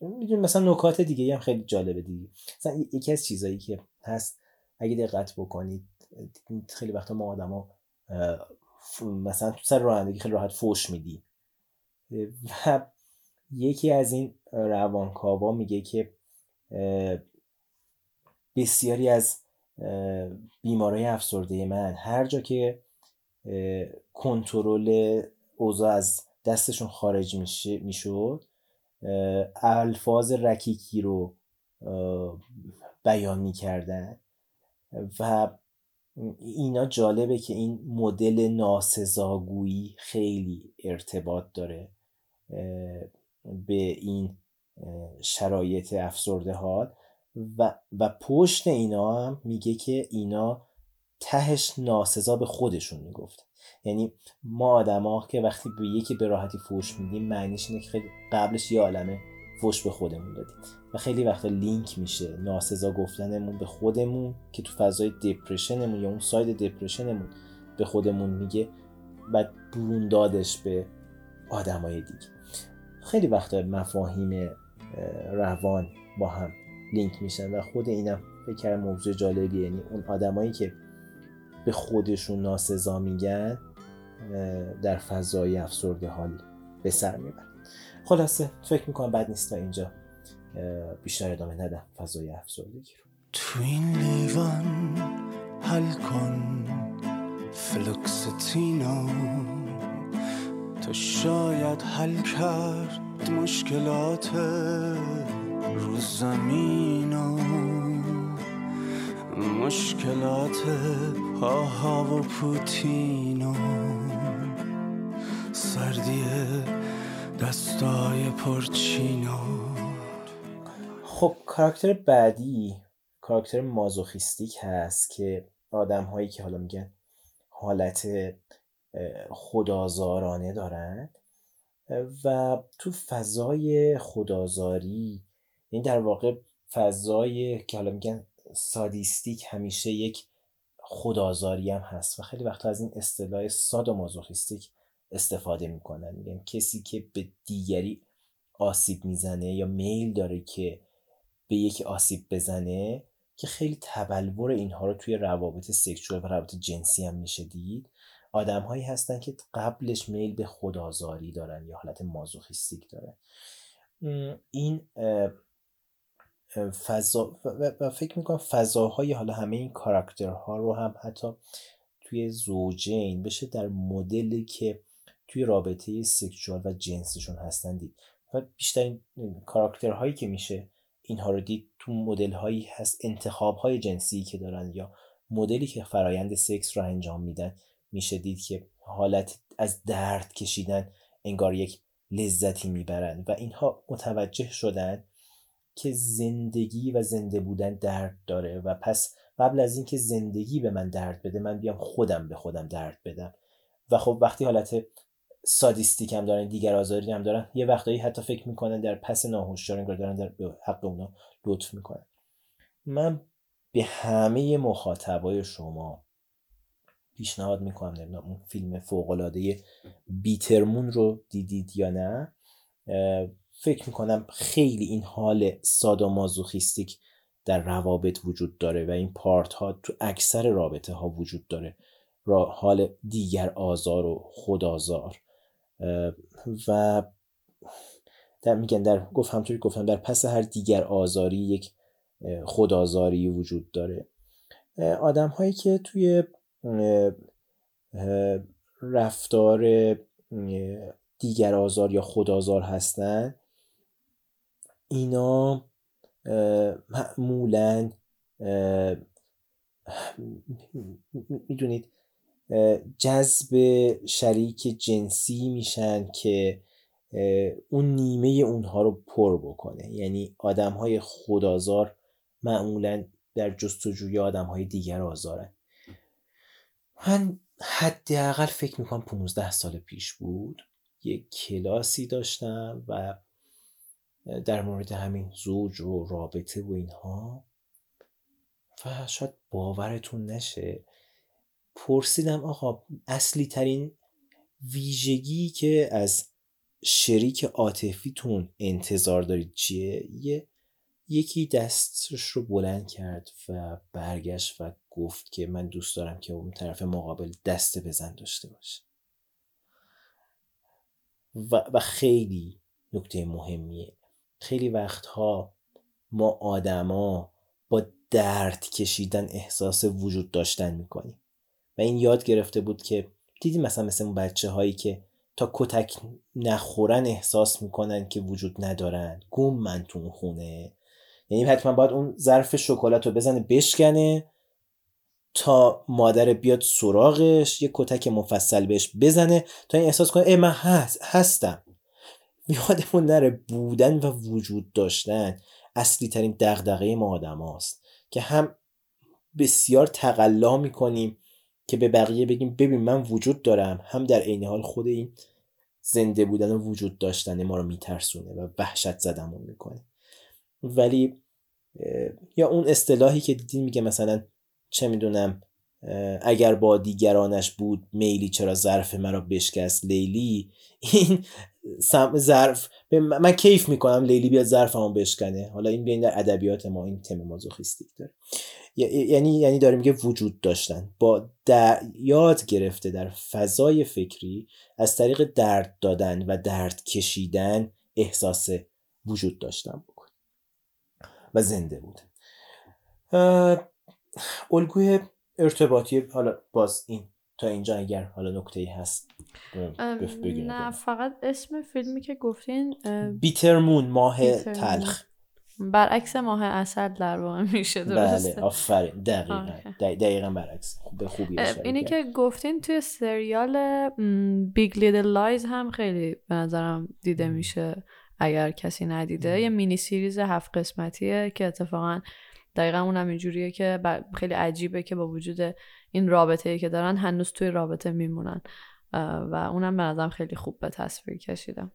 میدونی مثلا نکات دیگه ای هم خیلی جالبه دیگه، مثلا یکی از چیزایی که هست اگه دقت بکنید خیلی وقتا ما آدم ها مثلا تو سر رانندگی خیلی راحت فوش میدی و یکی از این روانکاوا میگه که بسیاری از بیماری افسرده من هر جا که کنترل اوضاع از دستشون خارج میشه میشد الفاظ رکیکی رو بیان میکردن و اینا جالبه که این مدل ناسزاگویی خیلی ارتباط داره به این شرایط افسرده حال و, و پشت اینا هم میگه که اینا تهش ناسزا به خودشون میگفت. یعنی ما آدما که وقتی به یکی به راحتی فوش میدیم معنیش اینه که خیلی قبلش یه عالمه فوش به خودمون دادیم و خیلی وقتا لینک میشه ناسزا گفتنمون به خودمون که تو فضای دپرشنمون یا اون ساید دپرشنمون به خودمون میگه بعد برون دادش به آدمای دیگه. خیلی وقتا مفاهیم روان با هم لینک میشن و خود اینم بکرم موضوع جالبیه. یعنی اون آدمایی که به خودشون ناسزا میگن در فضای افسرده حال به سر میبرن. خلاصه فکر میکنم بد نیست تا اینجا بیشتر ادامه ندم فضای افسردگی رو. تو این لیوان حل کن فلوکستینو، تو شاید حل کرد مشکلات رو زمینو، مشکلات پاها و پوتینو، سردیه دستای پرچینو. خب کاراکتر بعدی کاراکتر مازوخیستیک هست که آدم هایی که حالا میگن حالت خودآزارانه دارن و تو فضای خودآزاری، این در واقع فضای که حالا میگن سادیستیک همیشه یک خودآزاری هم هست و خیلی وقتا از این اصطلاح سادومازوخیستیک استفاده میکنن. میگن کسی که به دیگری آسیب میزنه یا میل داره که به یکی آسیب بزنه که خیلی تبلور اینها رو توی روابط سکشوال و روابط جنسی هم میشه دید، آدم‌هایی هستن که قبلش میل به خودآزاری دارن یا حالت مازوخیستیک دارن. این فضا و فکر میکنم فضاهای حالا همه این کاراکترها رو هم حتی توی زوجین بشه در مدلی که توی رابطه سکشوال و جنسشون هستن دید. و بیشترین کاراکترهایی که میشه اینها رو دید تو مدل‌هایی هست، انتخاب‌های جنسی که دارن یا مدلی که فرایند سکس رو انجام میدن، میشه دید که حالت از درد کشیدن انگار یک لذتی میبرن و اینها متوجه شدن که زندگی و زنده بودن درد داره و پس قبل از اینکه زندگی به من درد بده، من بیام خودم به خودم درد بدم. و خب وقتی حالت سادیستیک هم دارن، دیگر آزاری هم دارن، یه وقتایی حتی فکر میکنن در پس ناهوشیار انگار دارن در حق اونا لطف میکنن. من به همه مخاطبای شما پیشنهاد میکنم، نمیدونم اون فیلم فوق‌العاده بیترمون رو دیدید یا نه، فکر میکنم خیلی این حال سادومازوخیستیک در روابط وجود داره و این پارت ها تو اکثر رابطه ها وجود داره، را حال دیگر آزار و خود آزار. و در میگن در گفت همونطوری گفتم در پس هر دیگر آزاری یک خود آزاری وجود داره. آدم هایی که توی رفتار دیگر آزار یا خود آزار هستن، اینا معمولا میدونید جذب شریک جنسی میشن که اون نیمه اونها رو پر بکنه. یعنی آدمهای خودآزار معمولا در جستجوی آدمهای دیگر آزارن. من حداقل فکر میکنم پانزده سال پیش بود یک کلاسی داشتم و در مورد همین زوج و رابطه و اینها، و شاید باورتون نشه پرسیدم آقا اصلی ترین ویژگی که از شریک عاطفیتون انتظار دارید چیه؟ یه یکی دستش رو بلند کرد و برگشت و گفت که من دوست دارم که اون طرف مقابل دست بزن داشته باشه. و, و خیلی نکته مهمیه، خیلی وقتها ما آدما با درد کشیدن احساس وجود داشتن میکنیم و این یاد گرفته بود که دیدیم مثلا مثل اون بچه هایی که تا کتک نخورن احساس میکنن که وجود ندارن، گم من تو خونه، یعنی حتما باید اون ظرف شکلات رو بزنه بشکنه تا مادر بیاد سراغش یه کتک مفصل بهش بزنه تا این احساس کنه ای من هست هستم. یادمون نره بودن و وجود داشتن اصلی ترین دغدغه ما آدم هاست که هم بسیار تقلا میکنیم که به بقیه بگیم ببین من وجود دارم، هم در عین حال خود این زنده بودن و وجود داشتن ما رو میترسونه و وحشت زدمون میکنه. ولی یا اون اصطلاحی که دیدین میگه مثلا چه میدونم اگر با دیگرانش بود میلی چرا ظرف مرا بشکست لیلی، این ظرف من کیف میکنم لیلی بیاد ظرفمو بشکنه. حالا این ببین در ادبیات ما این تم مازوخیستیک داره، یعنی یعنی داره میگه وجود داشتن با در... یاد گرفته در فضای فکری از طریق درد دادن و درد کشیدن احساس وجود داشتن بکن و زنده بودن. اه... الگوی ارتباطی، حالا باز این تا اینجا اگر حالا نکته‌ای هست بگیم. نه فقط اسم فیلمی که گفتین بیترمون، ماه بیترمون. تلخ برعکس ماه عسل در واقع میشه، درسته؟ بله آفرین، دقیقاً دقیقاً برعکس. خوب خوبی اشاره کردین. اینی که گفتین توی سریال بیگ لیتل لایز هم خیلی به نظرم دیده میشه، اگر کسی ندیده ام. یه مینی سیریز هفت قسمتیه که اتفاقاً دقیقا اونم اینجوریه که خیلی عجیبه که با وجود این رابطه‌ای که دارن هنوز توی رابطه میمونن و اونم به نظرم خیلی خوب به تصویر کشیدم.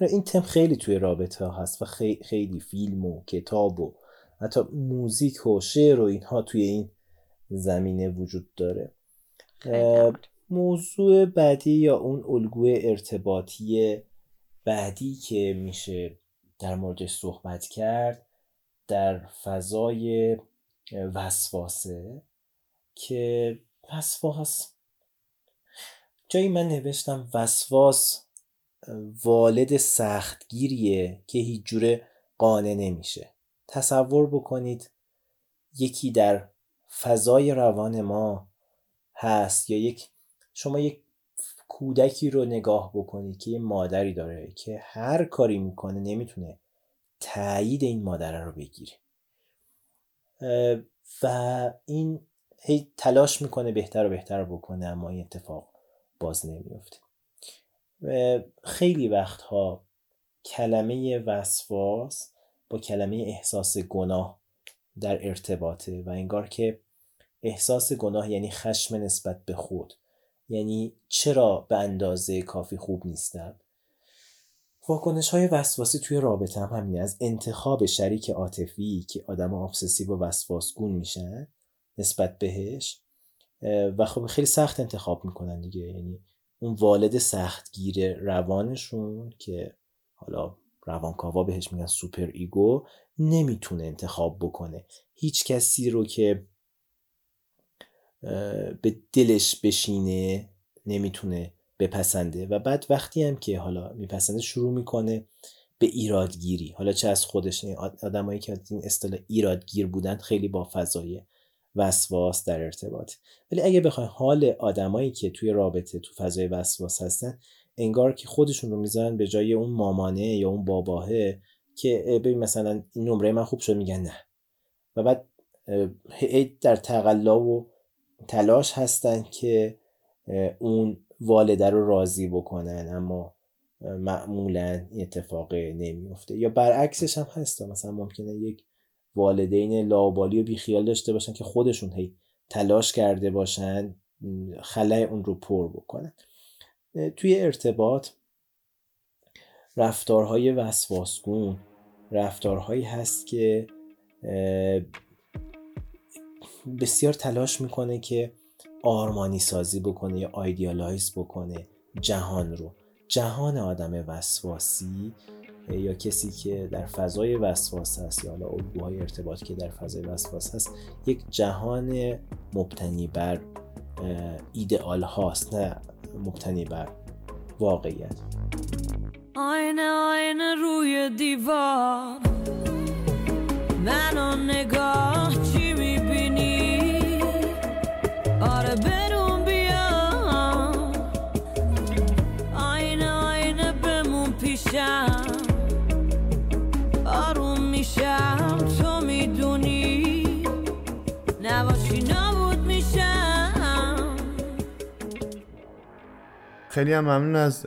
این تم خیلی توی رابطه ها هست و خیلی, خیلی فیلم و کتاب و حتی موزیک و شعر و اینها توی این زمینه وجود داره. موضوع بعدی یا اون الگوی ارتباطی بعدی که میشه در موردش صحبت کرد در فضای وسواسه که وسواس، جایی من نوشتم وسواس والد سختگیریه که هیچ جوره قانع نمیشه. تصور بکنید یکی در فضای روان ما هست، یا یک شما یک کودکی رو نگاه بکنید که یه مادری داره که هر کاری میکنه نمیتونه تایید این مادره رو بگیره و این هی تلاش میکنه بهتر و بهتر بکنه، اما این اتفاق باز نمیفته. خیلی وقتها کلمه وسواس با کلمه احساس گناه در ارتباطه و انگار که احساس گناه یعنی خشم نسبت به خود، یعنی چرا به اندازه کافی خوب نیستم. واکنش های وسواسی توی رابطه هم همین، از انتخاب شریک عاطفی که آدم ابسسیو و وسواسگون میشن نسبت بهش و خب خیلی سخت انتخاب میکنن دیگه، یعنی اون والد سختگیر روانشون که حالا روانکاوا بهش میگن سوپر ایگو نمیتونه انتخاب بکنه، هیچ کسی رو که به دلش بشینه نمیتونه بپسنده و بعد وقتی هم که حالا میپسنده شروع میکنه به ایرادگیری، حالا چه از خودش، آدمایی که این اصطلاح ایرادگیر بودن خیلی با فضای وسواس در ارتباط. ولی اگه بخوای حال آدمایی که توی رابطه تو فضای وسواس هستن انگار که خودشون رو میذارن به جای اون مامانه یا اون باباه که ببین مثلا این نمره من خوب شد، میگن نه و بعد در تقلا و تلاش هستن که اون والده رو راضی بکنن، اما معمولا اتفاق نمیفته. یا برعکسش هم هست، مثلا ممکنه یک والدین لاابالی و بیخیال داشته باشن که خودشون هی تلاش کرده باشن خلای اون رو پر بکنن. توی ارتباط رفتارهای وسواسگون رفتارهایی هست که بسیار تلاش میکنه که آرمانی سازی بکنه یا آیدیالایز بکنه جهان رو. جهان آدم وسواسی یا کسی که در فضای وسواس هست یا حالا الگوهای ارتباط که در فضای وسواس هست یک جهان مبتنی بر ایدئال هاست، نه مبتنی بر واقعیت. آینه آینه روی دیوار منو نگاه چی میبینی، آره برون بیا، آینه آینه بمون پیشم، آروم میشم تو میدونی، نباشی نبود میشم. خیلی هم ممنون از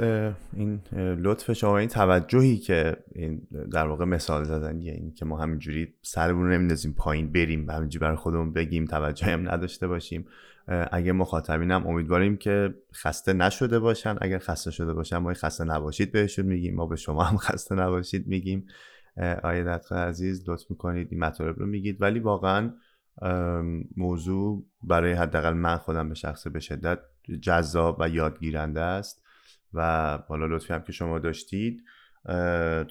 این لطف شما، این توجهی که این در واقع مثال زدن، یعنی که ما همینجوری سرمون نمیندازیم پایین بریم همینجوری برای خودمون بگیم، توجهی هم نداشته باشیم. اگه مخاطبینم امیدواریم که خسته نشده باشن، اگر خسته شده باشن ما خسته نباشید بهشون میگیم، ما به شما هم خسته نباشید میگیم. آیه دادخواه عزیز لطف میکنید این مطالب رو میگید، ولی واقعا موضوع برای حداقل من خودم به شخصه به شدت جذاب و یادگیرنده است و بالا لطفی هم که شما داشتید.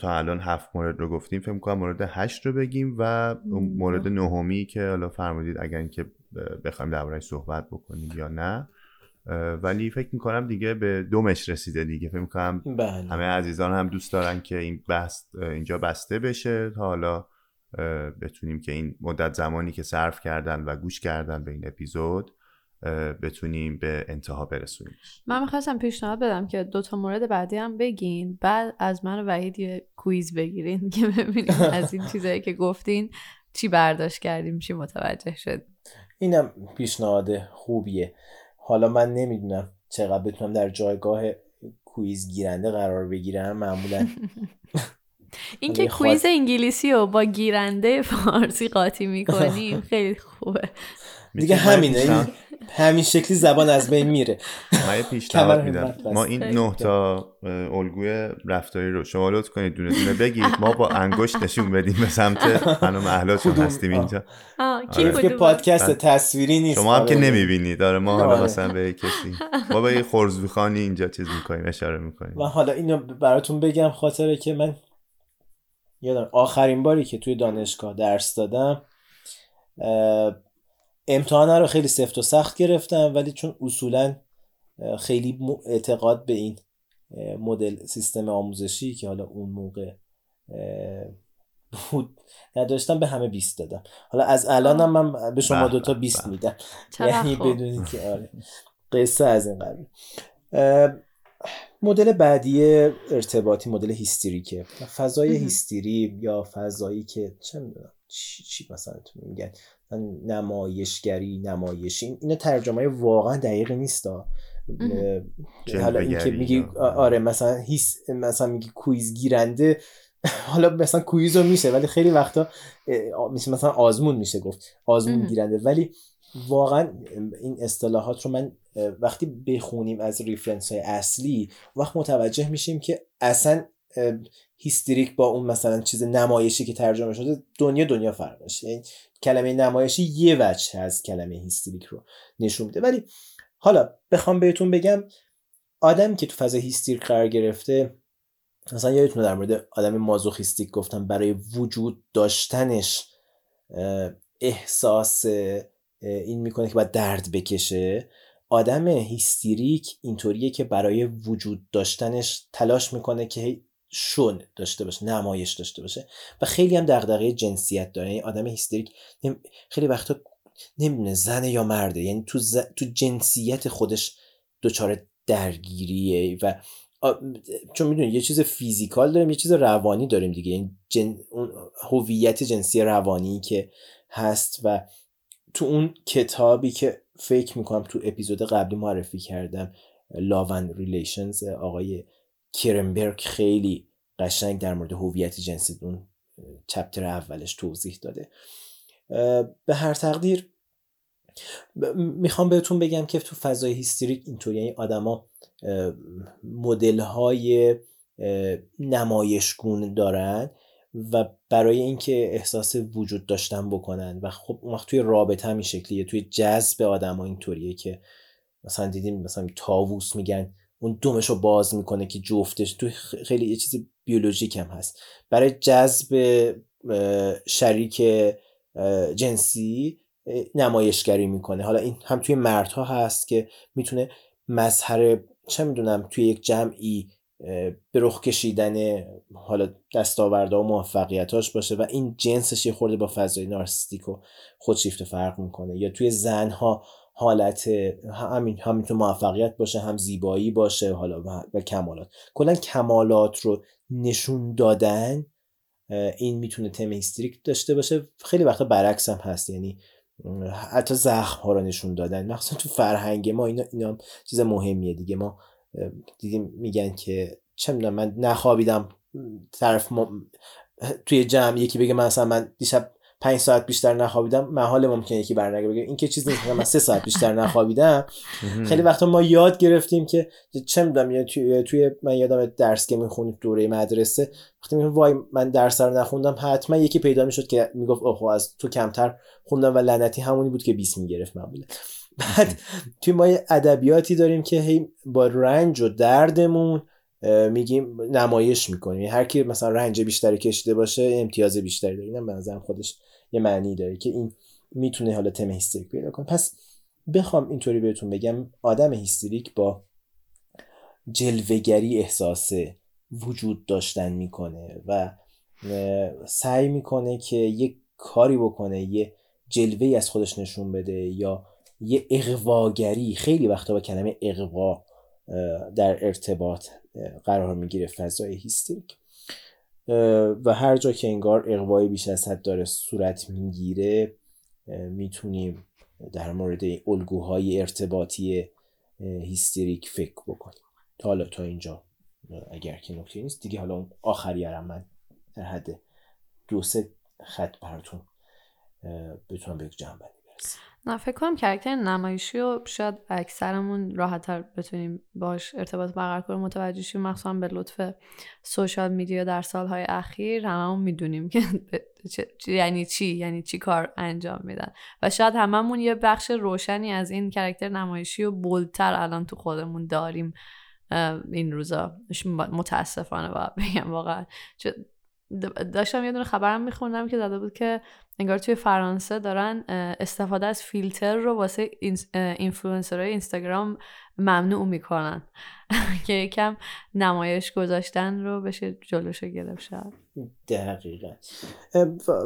تا الان هفت مورد رو گفتیم، فکر میکنم مورد هشت رو بگیم و مورد نهمی که حالا فرمودید اگر اینکه بخوایم درباره‌اش صحبت بکنیم یا نه، ولی فکر میکنم دیگه به دومش رسیده دیگه، فکر میکنم بله. همه عزیزان هم دوست دارن که این بحث اینجا بسته بشه تا حالا بتونیم که این مدت زمانی که صرف کردن و گوش کردن به این اپیزود بتونیم به انتها برسونیم. من میخواستم پیشنهاد بدم که دوتا مورد بعدی هم بگین، بعد از من و وحید یه کویز بگیرین که ببینیم از این چیزایی که گفتین چی برداشت کردیم، چی متوجه شد. اینم پیشنهاد خوبیه. حالا من نمیدونم چقدر بتونم در جایگاه کویز گیرنده قرار بگیرم، معمولا این که کویز انگلیسی رو با گیرنده فارسی قاطی میکنیم خیلی خوبه دیگه، همینه، همین شکلی زبان از بین میره. من پیشنهاد میدم ما این نه تا الگوی رفتاری رو شما لطف کنید دونه دونه بگید، ما با انگشت نشون بدیم به سمت من و مهلا چون هستیم اینجا. کیف که پادکست تصویری نیست، شما هم که نمیبینید. آره ما حالا مثلا به کسی ما به خرزوخانی اینجا چیز میکنیم، اشاره میکنیم. من حالا اینو براتون بگم خاطره که من یادم آخرین باری که توی دانشگاه درس دادم امتحان رو خیلی سفت و سخت گرفتم، ولی چون اصولا خیلی اعتقاد به این مدل سیستم آموزشی که حالا اون موقع بود نداشتم، به همه بیست دادم. حالا از الانم من به شما دوتا بیست میدم، یعنی بدونید که آره قصه از این قبیل. مدل بعدی ارتباطی مدل هیستریکه، فضای هیستری یا فضایی که چه میدونم چی چی مثلا تو میگن نمایشگری، نمایشین، اینا ترجمه واقعا دقیق نیست ها. حالا این که میگی آره مثلا هیس، مثلا میگی کویز گیرنده، حالا مثلا کویزو میشه ولی خیلی وقتا میشه مثلا آزمون میشه گفت آزمون ام. گیرنده، ولی واقعا این اصطلاحات رو من وقتی بخونیم از ریفرنس های اصلی وقت متوجه میشیم که اصلا هیستریک با اون مثلا چیز نمایشی که ترجمه شده دنیا دنیا فرق داشت. یعنی کلمه نمایشی یه وجه از کلمه هیستریک رو نشون میده. ولی حالا بخوام بهتون بگم آدمی که تو فاز هیستریک قرار گرفته، مثلا یادتونه در مورد آدم مازوخیستیک گفتم، برای وجود داشتنش احساس این میکنه که باید درد بکشه. آدم هیستریک اینطوریه که برای وجود داشتنش تلاش میکنه که شون داشته باشه، نمایش داشته باشه، و خیلی هم دغدغه جنسیت داره. یعنی آدم هیستریک خیلی وقتا نمیدونه زنه یا مرده، یعنی تو, ز... تو جنسیت خودش دچار درگیریه، و چون میدونید یه چیز فیزیکال داریم یه چیز روانی داریم دیگه، یعنی جن... هویت جنسی روانی که هست. و تو اون کتابی که فکر میکنم تو اپیزود قبلی معرفی کردم، Love and Relations، آقای کرنبرگ خیلی قشنگ در مورد هویت جنسی اون چپتر اولش توضیح داده. به هر تقدیر ب... میخوام بهتون بگم که تو فضای هیستریک اینطوری، یعنی آدما مدل‌های نمایشگون دارن و برای اینکه احساس وجود داشتن بکنن. و خب اون وقت توی رابطه هم این شکلیه، توی جذب آدما اینطوریه که مثلا دیدیم مثلا طاووس میگن اون دومشو باز میکنه که جفتش، توی خیلی یه چیز بیولوژیک هم هست. برای جذب شریک جنسی نمایشگری میکنه. حالا این هم توی مردها هست که میتونه مظهر چه میدونم توی یک جمعی به رخ کشیدن حالا دستاوردها و موفقیتاش باشه، و این جنسش یه خورده با فضای نارسیستیک و خودشیفته فرق میکنه. یا توی زنها حالت همین هم تو موفقیت باشه، هم زیبایی باشه، حالا و کمالات، کلا کمالات رو نشون دادن، این میتونه تم هیستریک داشته باشه. خیلی وقتا برعکس هم هست، یعنی حتی زخم ها رو نشون دادن، مخصوصا تو فرهنگ ما اینا اینا چیز مهمیه دیگه. ما دیدیم میگن که چه میدونم من نخوابیدم، طرف توی جمع یکی بگه مثلا من دیشب پنج ساعت بیشتر نخوابیدم، محال ممکنه یکی برنگه بگه این که چیز نیست من سه ساعت بیشتر نخوابیدم. خیلی وقتا ما یاد گرفتیم که چه میدونم، یا توی, توی من یادم درس که میخونیم دوره مدرسه، وقتی میگم وای من درس رو نخوندم، حتما یکی پیدا میشد که میگفت اوه از تو کمتر خوندم، و لعنتی همونی بود که بیست میگرفت معمولا. بعد توی ما ادبیاتی داریم که هی با رنج و دردمون میگیم نمایش میکنیم، هر کی مثلا رنج بیشتری کشیده باشه امتیاز بیشتری داره. اینم به نظرم خودش یه معنی داره که این میتونه حالا تم هیستریک پیدا کنه. پس بخوام اینطوری بهتون بگم آدم هیستریک با جلوه‌گری احساس وجود داشتن میکنه و سعی میکنه که یه کاری بکنه، یه جلوه‌ای از خودش نشون بده، یا یه اغواگری. خیلی وقتا با کلمه اغوا در ارتباط قرار میگیره فضای هیستریک، و هر جا که انگار اغوای بیش از حد داره صورت میگیره میتونیم در مورد الگوهای ارتباطی هیستریک فکر بکنیم. تا حالا تا اینجا اگر که نکته نیست دیگه، حالا اون آخریارم من در حد دو سه خط براتون بتونم به یک جمع بندی برسیم. نه فکر کنم کاراکتر نمایشی رو شاید اکثرمون راحت‌تر بتونیم باش ارتباط برقرار کنیم، متوجه شیم، مخصوصا به لطف سوشال میدیا در سالهای اخیر هممون میدونیم که یعنی چی، یعنی چی کار انجام میدن، و شاید هممون یه بخش روشنی از این کاراکتر نمایشی و بولتر الان تو خودمون داریم این روزا. متاسفانه باید بگم واقعا داشتم یه دونه خبرم میخوندم که داده بود که انگار توی فرانسه دارن استفاده از فیلتر رو واسه اینفلوئنسرهای اینستاگرام ممنوع میکنن که یکم نمایش گذاشتن رو بشه جلوشو گرفت شد. دقیقاً.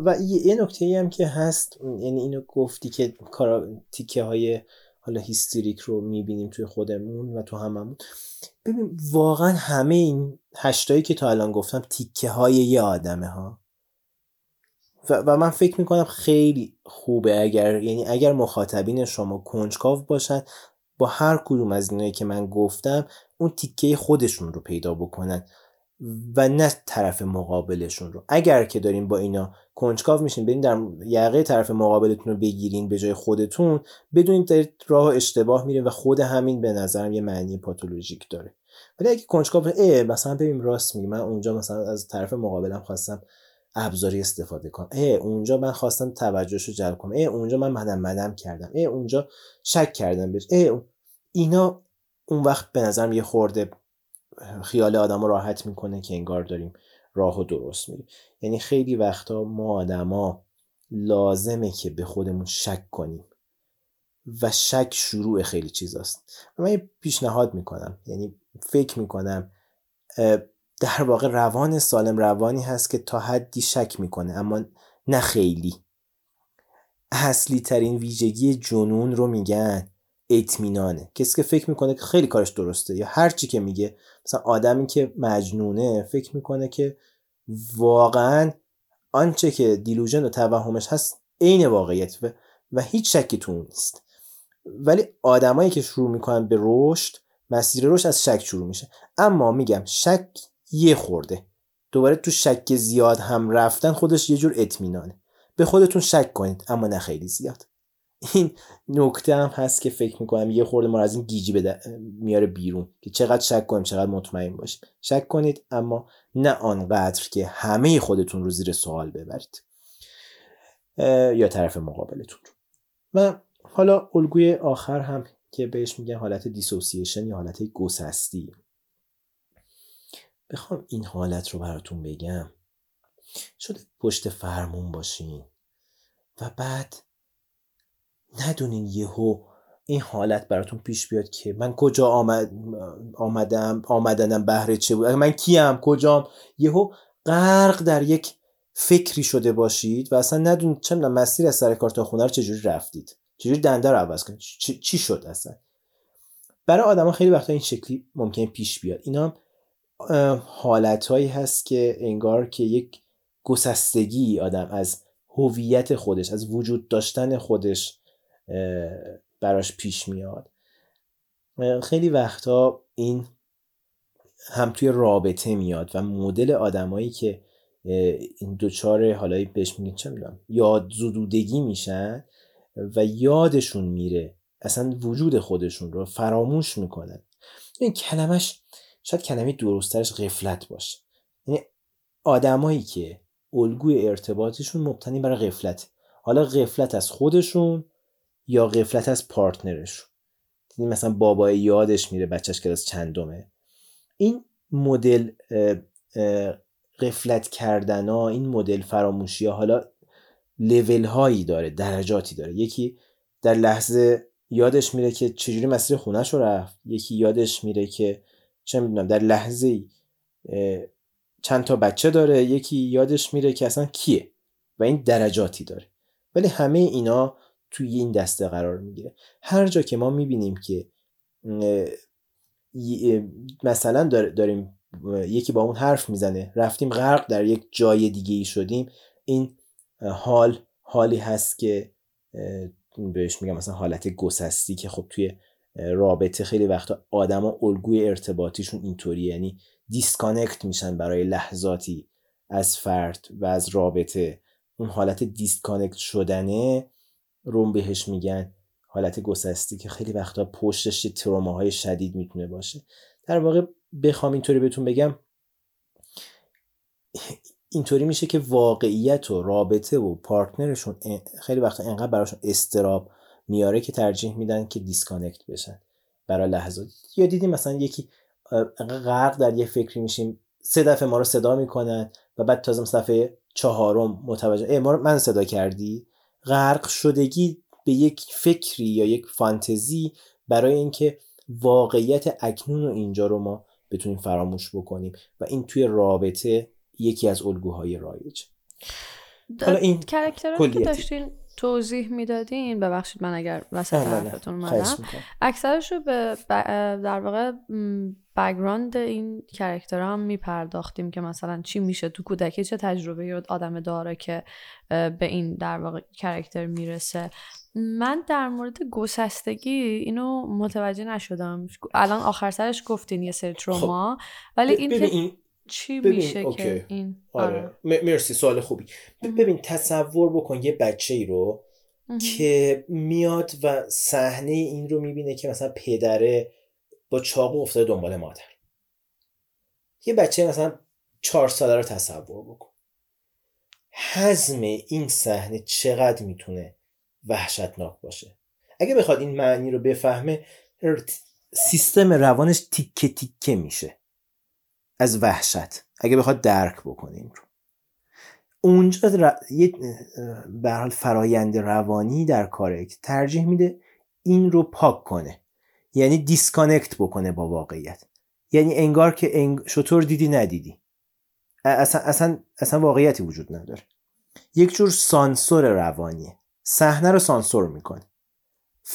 و یه نکته‌ای هم که هست، یعنی اینو گفتی که تیکه های حالا هیستریک رو میبینیم توی خودمون و تو هممون. ببین واقعا همه این هشتایی که تا الان گفتم تیکه های یه آدمه ها، و, و من فکر میکنم خیلی خوبه اگر یعنی اگر مخاطبین شما کنجکاو باشن با هر کدوم از اینایی که من گفتم اون تیکه خودشون رو پیدا بکنن و نه طرف مقابلشون رو. اگر که دارین با اینا کنجکاو میشین برین در یقه طرف مقابلتون رو بگیرین به جای خودتون، بدونین دارید راه اشتباه میرین و خود همین به نظرم یه معنی پاتولوژیک داره. ولی اگه کنجکاو ای مثلا ببین راست میگم من اونجا مثلا از طرف مقابلم خواستم ابزاری استفاده کنم، ای اونجا من خواستم توجهشو جلب کنم، ای اونجا من مدام مدام کردم، ای اونجا شک کردم بهش، ای اینا اون وقت به نظرم یه خورده خیال آدم راحت میکنه که انگار داریم راهو درست میریم. یعنی خیلی وقتا ما آدما لازمه که به خودمون شک کنیم و شک شروع خیلی چیزاست. من یه پیشنهاد میکنم، یعنی فکر میکنم در واقع روان سالم روانی هست که تا حدی شک میکنه اما نه خیلی. اصلی ترین ویژگی جنون رو میگن اطمینانه. کسی که فکر میکنه که خیلی کارش درسته یا هر چی که میگه، مثلا آدمی که مجنونه فکر میکنه که واقعا آنچه که دیلوژن و توهمش هست عین واقعیت و, و هیچ شکی تو اون نیست. ولی آدمایی که شروع میکنن به رشد، مسیر رشد از شک شروع میشه. اما میگم شک یه خورده، دوباره تو شک زیاد هم رفتن خودش یه جور اطمینانه. به خودتون شک کنید اما نه خیلی زیاد. این نکته هم هست که فکر میکنم یه خورده ما از این گیجی بده میاره بیرون که چقدر شک کنیم چقدر مطمئن باشیم. شک کنید اما نه آنقدر که همه خودتون رو زیر سوال ببرید یا طرف مقابلتون رو. و حالا الگوی آخر هم که بهش میگن حالت دیسوسییشن یا حالت گسستی. بخوام این حالت رو براتون بگم، شده پشت فرمون باشین و بعد ندونین یهو این حالت براتون پیش بیاد که من کجا آمد آمدم آمدنم بهره چه بود، من کیم کجام. یهو غرق در یک فکری شده باشید و اصلا ندونید چه مسیر از سر کار تا خونه رو چجوری رفتید، چجوری دنده رو عوض کنید، چی شد اصلا. برای آدما خیلی وقتا این شکلی ممکنه پیش بیاد. اینا حالتهایی هست که انگار که یک گسستگی آدم از هویت خودش، از وجود داشتن خودش براش پیش میاد. خیلی وقتا این هم توی رابطه میاد و مدل آدمایی که این دوچار حالایی بهش میگن چه میدونم یاد زدودگی میشن و یادشون میره اصلا وجود خودشون رو فراموش میکنن. این کلمش شاید کلمه درست‌ترش غفلت باشه. یعنی آدمایی که الگوی ارتباطشون مبتنی بر غفلت، حالا غفلت از خودشون یا غفلت از پارتنرش. یعنی مثلا بابای یادش میره بچهش کلاس چندمه. این مدل غفلت کردنا، این مدل فراموشی‌ها حالا لول هایی داره، درجاتی داره. یکی در لحظه یادش میره که چجوری مسیر خونه‌ش رو رفت، یکی یادش میره که چه میدونم در لحظه چند تا بچه داره، یکی یادش میره که اصلا کیه و این درجاتی داره. ولی همه اینا توی این دسته قرار میگیره. هر جا که ما میبینیم که مثلا داریم یکی با اون حرف میزنه، رفتیم غرق در یک جای دیگه ای شدیم، این حال حالی هست که بهش میگم مثلا حالت گسستی که خب توی رابطه خیلی وقتا آدما الگوی ارتباطیشون اینطوریه. یعنی دیسکانکت میشن برای لحظاتی از فرد و از رابطه. اون حالت دیسکانکت شدنه رو بهش میگن حالت گسستی که خیلی وقتا پشتش تروماهای شدید میتونه باشه. در واقع بخوام اینطوری بهتون بگم اینطوری میشه که واقعیت و رابطه و پارتنرشون خیلی وقتا انقدر براشون استراب میاره که ترجیح میدن که دیسکانکت بشن برای لحظات. یا دیدیم مثلا یکی غرق در یه فکری میشیم سه دفعه ما رو صدا میکنن و بعد تازه صفحه چهارم متوجه ای ما رو من صدا کردی. غرق شدگی به یک فکری یا یک فانتزی برای اینکه واقعیت اکنون و اینجا رو ما بتونیم فراموش بکنیم و این توی رابطه یکی از الگوهای رایج. حالا این کاراکترایی که داشتین توضیح میدادین، ببخشید من اگر وسط حرفتون اومدم، اکثرش رو به در واقع بک‌گراند این کاراکترها هم میپرداختیم که مثلا چی میشه تو کودکی، چه تجربه‌ای رو آدم داره که به این در واقع کاراکتر میرسه. من در مورد گسستگی اینو متوجه نشدم، الان آخر سرش گفتین یه سری تروما. خب. ولی این که این... چی ببین. میشه اوکی. که این آره. آره. مرسی، سوال خوبی. ببین تصور بکن یه بچه‌ای رو اه. که میاد و صحنه این رو میبینه که مثلا پدره با چاقو افتاده دنبال مادر. یه بچه مثلا چهار ساله رو تصور بکن، هضم این صحنه چقدر میتونه وحشتناک باشه. اگه بخواد این معنی رو بفهمه، سیستم روانش تیکه تیکه میشه از وحشت اگه بخواد درک بکنیم رو. اونجا در... یه به هر حال فرایند روانی در کاره که ترجیح میده این رو پاک کنه، یعنی دیسکانکت بکنه با واقعیت، یعنی انگار که انگ... شطور دیدی ندیدی، اصلا اصلا اصلا واقعیتی وجود نداره. یک جور سانسور روانیه. صحنه رو سانسور میکنه،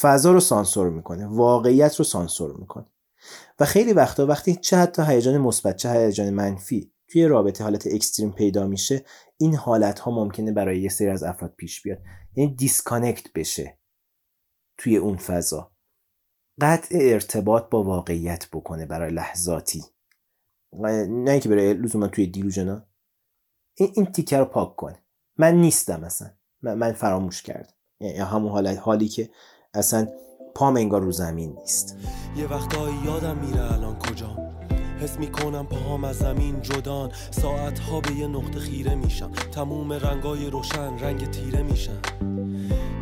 فضا رو سانسور میکنه، واقعیت رو سانسور میکنه. و خیلی وقتا وقتی چه حتی هیجان مثبت چه هیجان منفی توی رابطه حالت اکستریم پیدا میشه، این حالت ها ممکنه برای یه سری از افراد پیش بیاد، یعنی دیسکانکت بشه توی اون فضا، قطع ارتباط با واقعیت بکنه برای لحظاتی، نه که برای لزوما توی دیلوژنا. این این تیکه رو پاک کنه، من نیستم اصلا، من, من فراموش کردم، یعنی همون حالت حالی که اصلا پام انگار رو زمین نیست. یه وقتایی یادم میره الان کجام، حس میکنم پاهام از زمین جدان، ساعتها به یه نقطه خیره میشم، تموم رنگای روشن رنگ تیره میشن،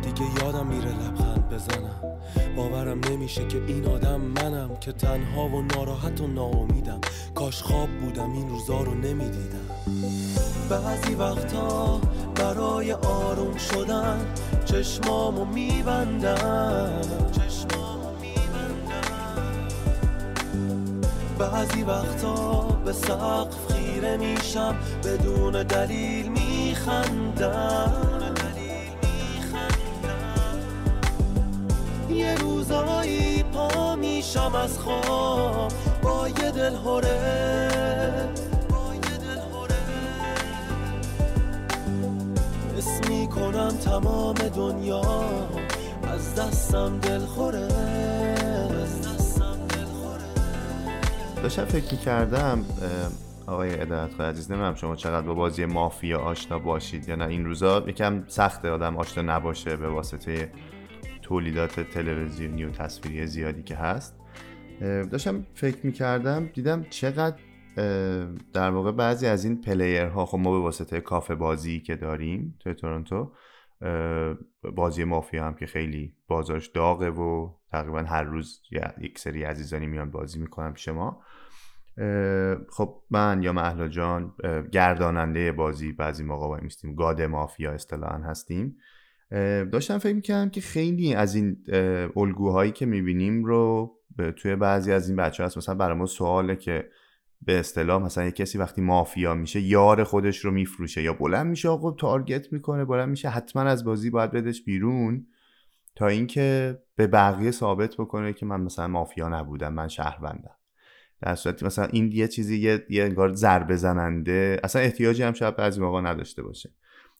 دیگه یادم میره لبخند بزنم، باورم نمیشه که این آدم منم که تنها و ناراحت و ناامیدم، کاش خواب بودم این روزا رو نمیدیدم. بعضی وقتا برای آروم شدن چشمامو میبندم، چشمامو میبندم. بعضی وقتا به سقف خیره میشم، بدون دلیل میخندم. یه روزایی پا میشم از خواب با یه دلهوره، حس میکنم تمام دنیا از دستم دلخوره، از دستم دلخوره. داشتم فکر میکردم آقای عدالتخواه عزیز، نمیدونم شما چقدر با بازی مافیا آشنا باشید یا نه، این روزا یکم سخته آدم آشنا نباشه به واسطه تولیدات تلویزیونی و تصویری زیادی که هست. داشتم فکر میکردم دیدم چقدر در واقع بعضی از این پلیرها، خب ما به واسطه کافه بازی که داریم توی تورنتو، بازی مافیا هم که خیلی بازارش داغه و تقریبا هر روز یک سری عزیزانی میان بازی میکنن پیش ما. خب من یا مهلا جان گرداننده بازی بعضی موقع وای میستیم، گاد مافیا اصطلاحاً هستیم. داشتم فکر میکردم که خیلی از این الگوهایی که میبینیم رو توی بعضی از این بچه هست. مثلا برای ما سواله که به اصطلاح مثلا یک کسی وقتی مافیا میشه یار خودش رو میفروشه، یا بلند میشه آقا تارگت میکنه، بلند میشه حتما از بازی باید بدش بیرون تا اینکه به بقیه ثابت بکنه که من مثلا مافیا نبودم، من شهروندم. در صورتی مثلا این یه چیزی یه, یه انگار ضربه زننده، اصلا احتیاجی هم شاید بعضی موقع نداشته باشه.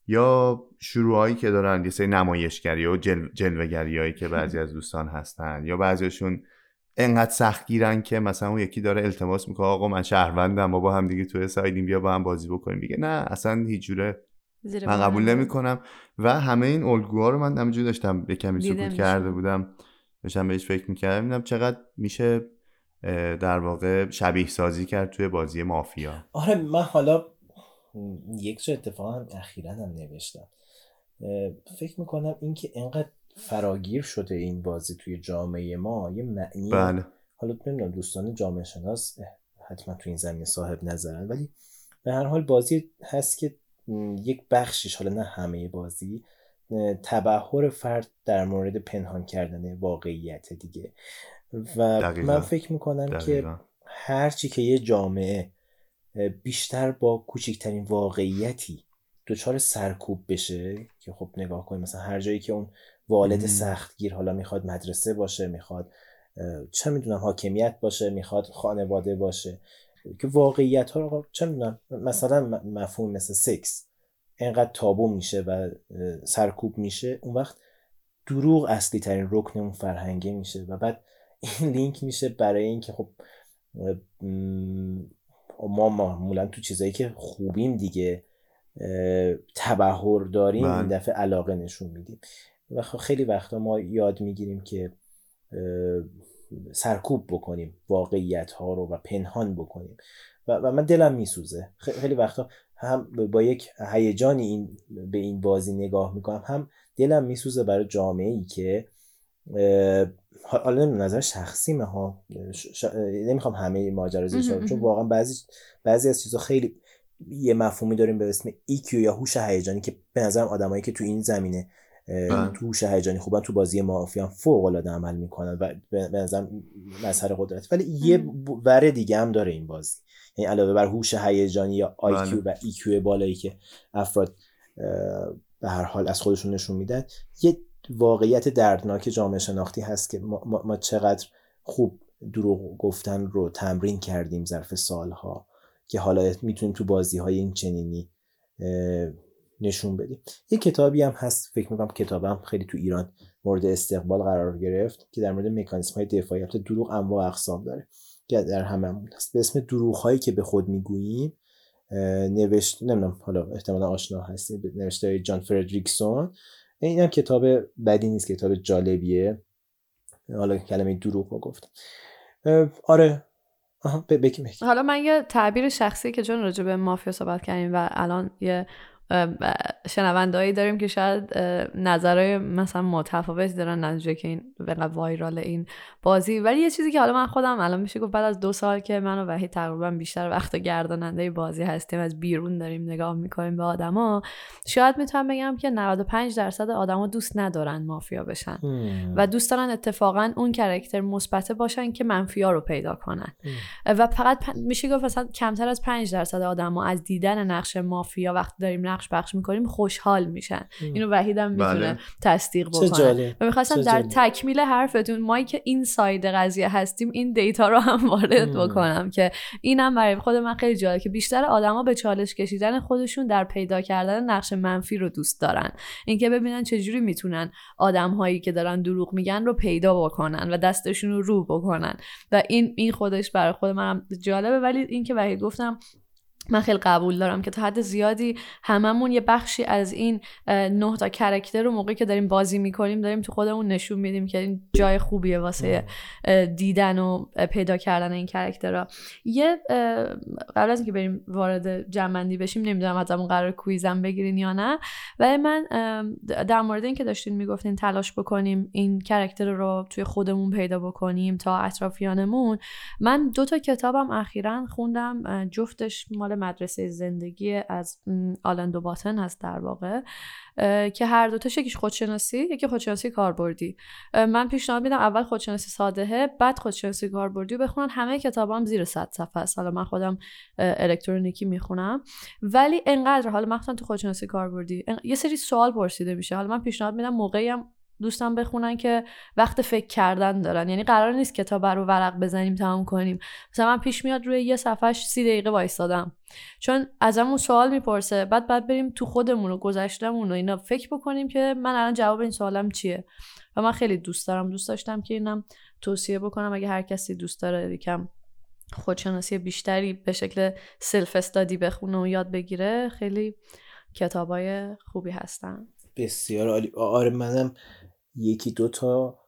یا شروعایی که دارن یه سری نمایشگری و جل... جلوه‌گریایی که بعضی از دوستان هستن، یا بعضیشون انقدر سخت گیرن که مثلا اون یکی داره التماس میکنه آقا من شهروندم، ما با هم دیگه توی سایدیم، بیا با هم بازی بکنیم، میگه نه اصلا هیچ جوره من قبول نمیکنم. و همه این الگوها رو من همینجوری داشتم یه کمی سکوت کرده بودم، داشتم بهش فکر میکردم ببینم چقدر میشه در واقع شبیه سازی کرد توی بازی مافیا. آره من حالا یک جا اتفاقا اخیراً هم نوشتم، فکر میکنم اینکه اینقدر فراگیر شده این بازی توی جامعه ما یه معنی بله. حالا نمیدونم دوستان جامعه شناس حتما تو این زمین صاحب نظرن، ولی به هر حال بازی هست که یک بخشش، حالا نه همه بازی، تبحر فرد در مورد پنهان کردن واقعیت دیگه. و دقیقا. من فکر میکنم دقیقا. که هرچی که یه جامعه بیشتر با کوچکترین واقعیتی دچار سرکوب بشه، که خب نگاه کنیم مثلا هر جایی که اون والد سختگیر حالا میخواد مدرسه باشه، میخواد چه میدونم حاکمیت باشه، میخواد خانواده باشه، که واقعیت ها رو چه میدونم مثلا مفهوم مثل سکس اینقدر تابو میشه و سرکوب میشه، اون وقت دروغ اصلی ترین رکن اون فرهنگی میشه و بعد این لینک میشه برای اینکه خب ما معمولا تو چیزایی که خوبیم دیگه تبحر داریم من. این دفعه علاقه نشون میدیم و خب خیلی وقتا ما یاد میگیریم که سرکوب بکنیم واقعیت ها رو و پنهان بکنیم و, و من دلم میسوزه خیلی وقتا، هم با یک هیجانی این به این بازی نگاه میکنم، هم دلم میسوزه برای جامعه ای که حالا نظر شخصیمه ها، ش... نمیخوام همه ماجرازی شد چون واقعا بعضی بعضی از چیزا خیلی یه مفهومی داریم به اسم ایکیو یا هوش هیجانی که به نظرم آدمایی که تو این زمینه تو هوش هیجانی خوبن تو بازی مافیا فوق العاده عمل میکنن و به نظرم مظهر قدرت، ولی یه ور دیگه هم داره این بازی، یعنی علاوه بر هوش هیجانی یا آی کیو و ای کیو بالایی که افراد به هر حال از خودشون نشون میدن، یه واقعیت دردناک جامعه شناختی هست که ما, ما, ما چقدر خوب دروغ گفتن رو تمرین کردیم ظرف سالها که حالا میتونیم تو بازی‌های این چنینی نشون بدیم. یه کتابی هم هست، فکر میکنم کتابم خیلی تو ایران مورد استقبال قرار گرفت، که در مورد مکانیسم‌های دفاعی از دروغ انواع اقسام داره که در هممون هست، به اسم دروغ‌هایی که به خود میگوییم، نوشت نمیدونم حالا احتمالاً آشنا هستید، نوشته جان فردریکسون. این هم کتاب بدی نیست، کتاب جالبیه، حالا کلمه دروغ رو گفتم. آره آها بگی بگی. حالا من یه تعبیر شخصی که چون راجع به مافیا صحبت کردیم و الان یه شنوندهایی داریم که شاید نظرهای مثلا متفاوتی دارن نتیجه که این وایرال این بازی، ولی یه چیزی که حالا من خودم الان میشه گفت بعد از دو سال که من و وحید تقریبا بیشتر وقتا گرداننده بازی هستیم، از بیرون داریم نگاه میکنیم به آدما، شاید میتونم بگم که نود و پنج درصد آدما دوست ندارن مافیا بشن مم. و دوست دارن اتفاقا اون کاراکتر مثبت باشن که منفیا رو پیدا کنن مم. و فقط پ... میشه گفت مثلا کمتر از پنج درصد آدما از دیدن نقش مافیا وقتی داریم نقش بخش میکنیم خوشحال میشن. اینو وحیدم میتونه بله. تصدیق بکنه. و میخواستم در تکمیل حرفتون، ما که این ساید قضیه هستیم، این دیتا رو هم وارد بکنم که اینم برای خود من خیلی جالبه که بیشتر آدما به چالش کشیدن خودشون در پیدا کردن نقش منفی رو دوست دارن، اینکه ببینن چجوری میتونن آدمهایی که دارن دروغ میگن رو پیدا بکنن و دستشون رو رو بکنن و این این خودش برای خود منم جالبه. ولی اینکه وحید گفتم من خیلی قبول دارم که تا حد زیادی هممون یه بخشی از این نه تا کاراکتر رو موقعی که داریم بازی میکنیم داریم تو خودمون نشون میدیم که این جای خوبیه واسه دیدن و پیدا کردن این کاراکترها. یه قبل از اینکه بریم وارد جمع‌بندی بشیم، نمیدونم حتما قرار کویزم بگیرین یا نه، ولی من در مورد این که داشتین میگفتین تلاش بکنیم این کاراکتر رو توی خودمون پیدا بکنیم تا اطرافیانمون، من دو تا کتابم اخیراً خوندم، جفتش مال مدرسه زندگی از آلن دو باتن هست در واقع، که هر دوتاش یکیش خودشناسی یکی خودشناسی کاربردی. من پیشنهاد میدم اول خودشناسی سادهه بعد خودشناسی کاربردی بخونن. همه کتابام زیر صد صفحه است، حالا من خودم الکترونیکی میخونم، ولی انقدر حالا مثلا تو خودشناسی کاربردی یه سری سوال پرسیده میشه. حالا من پیشنهاد میدم موقعی هم دوستان بخونن که وقت فکر کردن دارن، یعنی قرار نیست کتاب رو ورق بزنیم تمام کنیم. مثلا من پیش میاد روی یه صفحهش سی دقیقه وایسادم چون ازمون سوال میپرسه، بعد بعد بریم تو خودمون و گذشتمون و اینا فکر بکنیم که من الان جواب این سوالم چیه. و من خیلی دوست دارم، دوست داشتم که اینم توصیه بکنم اگه هر کسی دوست داره یکم خودشناسی بیشتری به شکل سلف استادی بخونه و یاد بگیره، خیلی کتابای خوبی هستن. بسیار عالی. آره منم یکی دو تا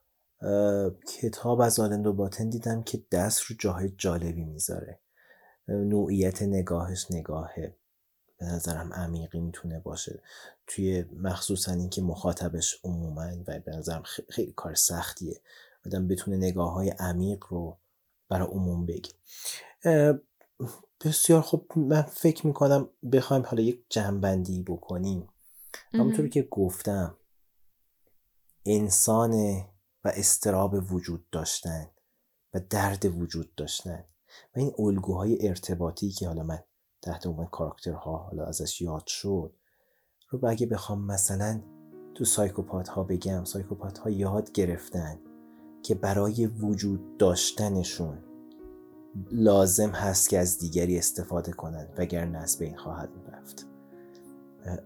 کتاب از آلندو باتن دیدم که دست رو جاهای جالبی میذاره، نوعیت نگاهش نگاهه به نظرم عمیقی میتونه باشه، توی مخصوصا این که مخاطبش عموما و به نظرم خیلی کار سختیه آدم بتونه نگاه های عمیق رو برای عموم بگه. بسیار خب، من فکر میکنم بخوایم حالا یک جمع‌بندی بکنیم، همونطور که گفتم انسان و استراب وجود داشتن و درد وجود داشتن و این الگوهای ارتباطی که حالا من تحت عنوان کاراکترها حالا ازش یاد شد رو اگه بخوام مثلا تو سایکوپات ها بگم، سایکوپات ها یاد گرفتن که برای وجود داشتنشون لازم هست که از دیگری استفاده کنن وگرنه از بین خواهد رفت.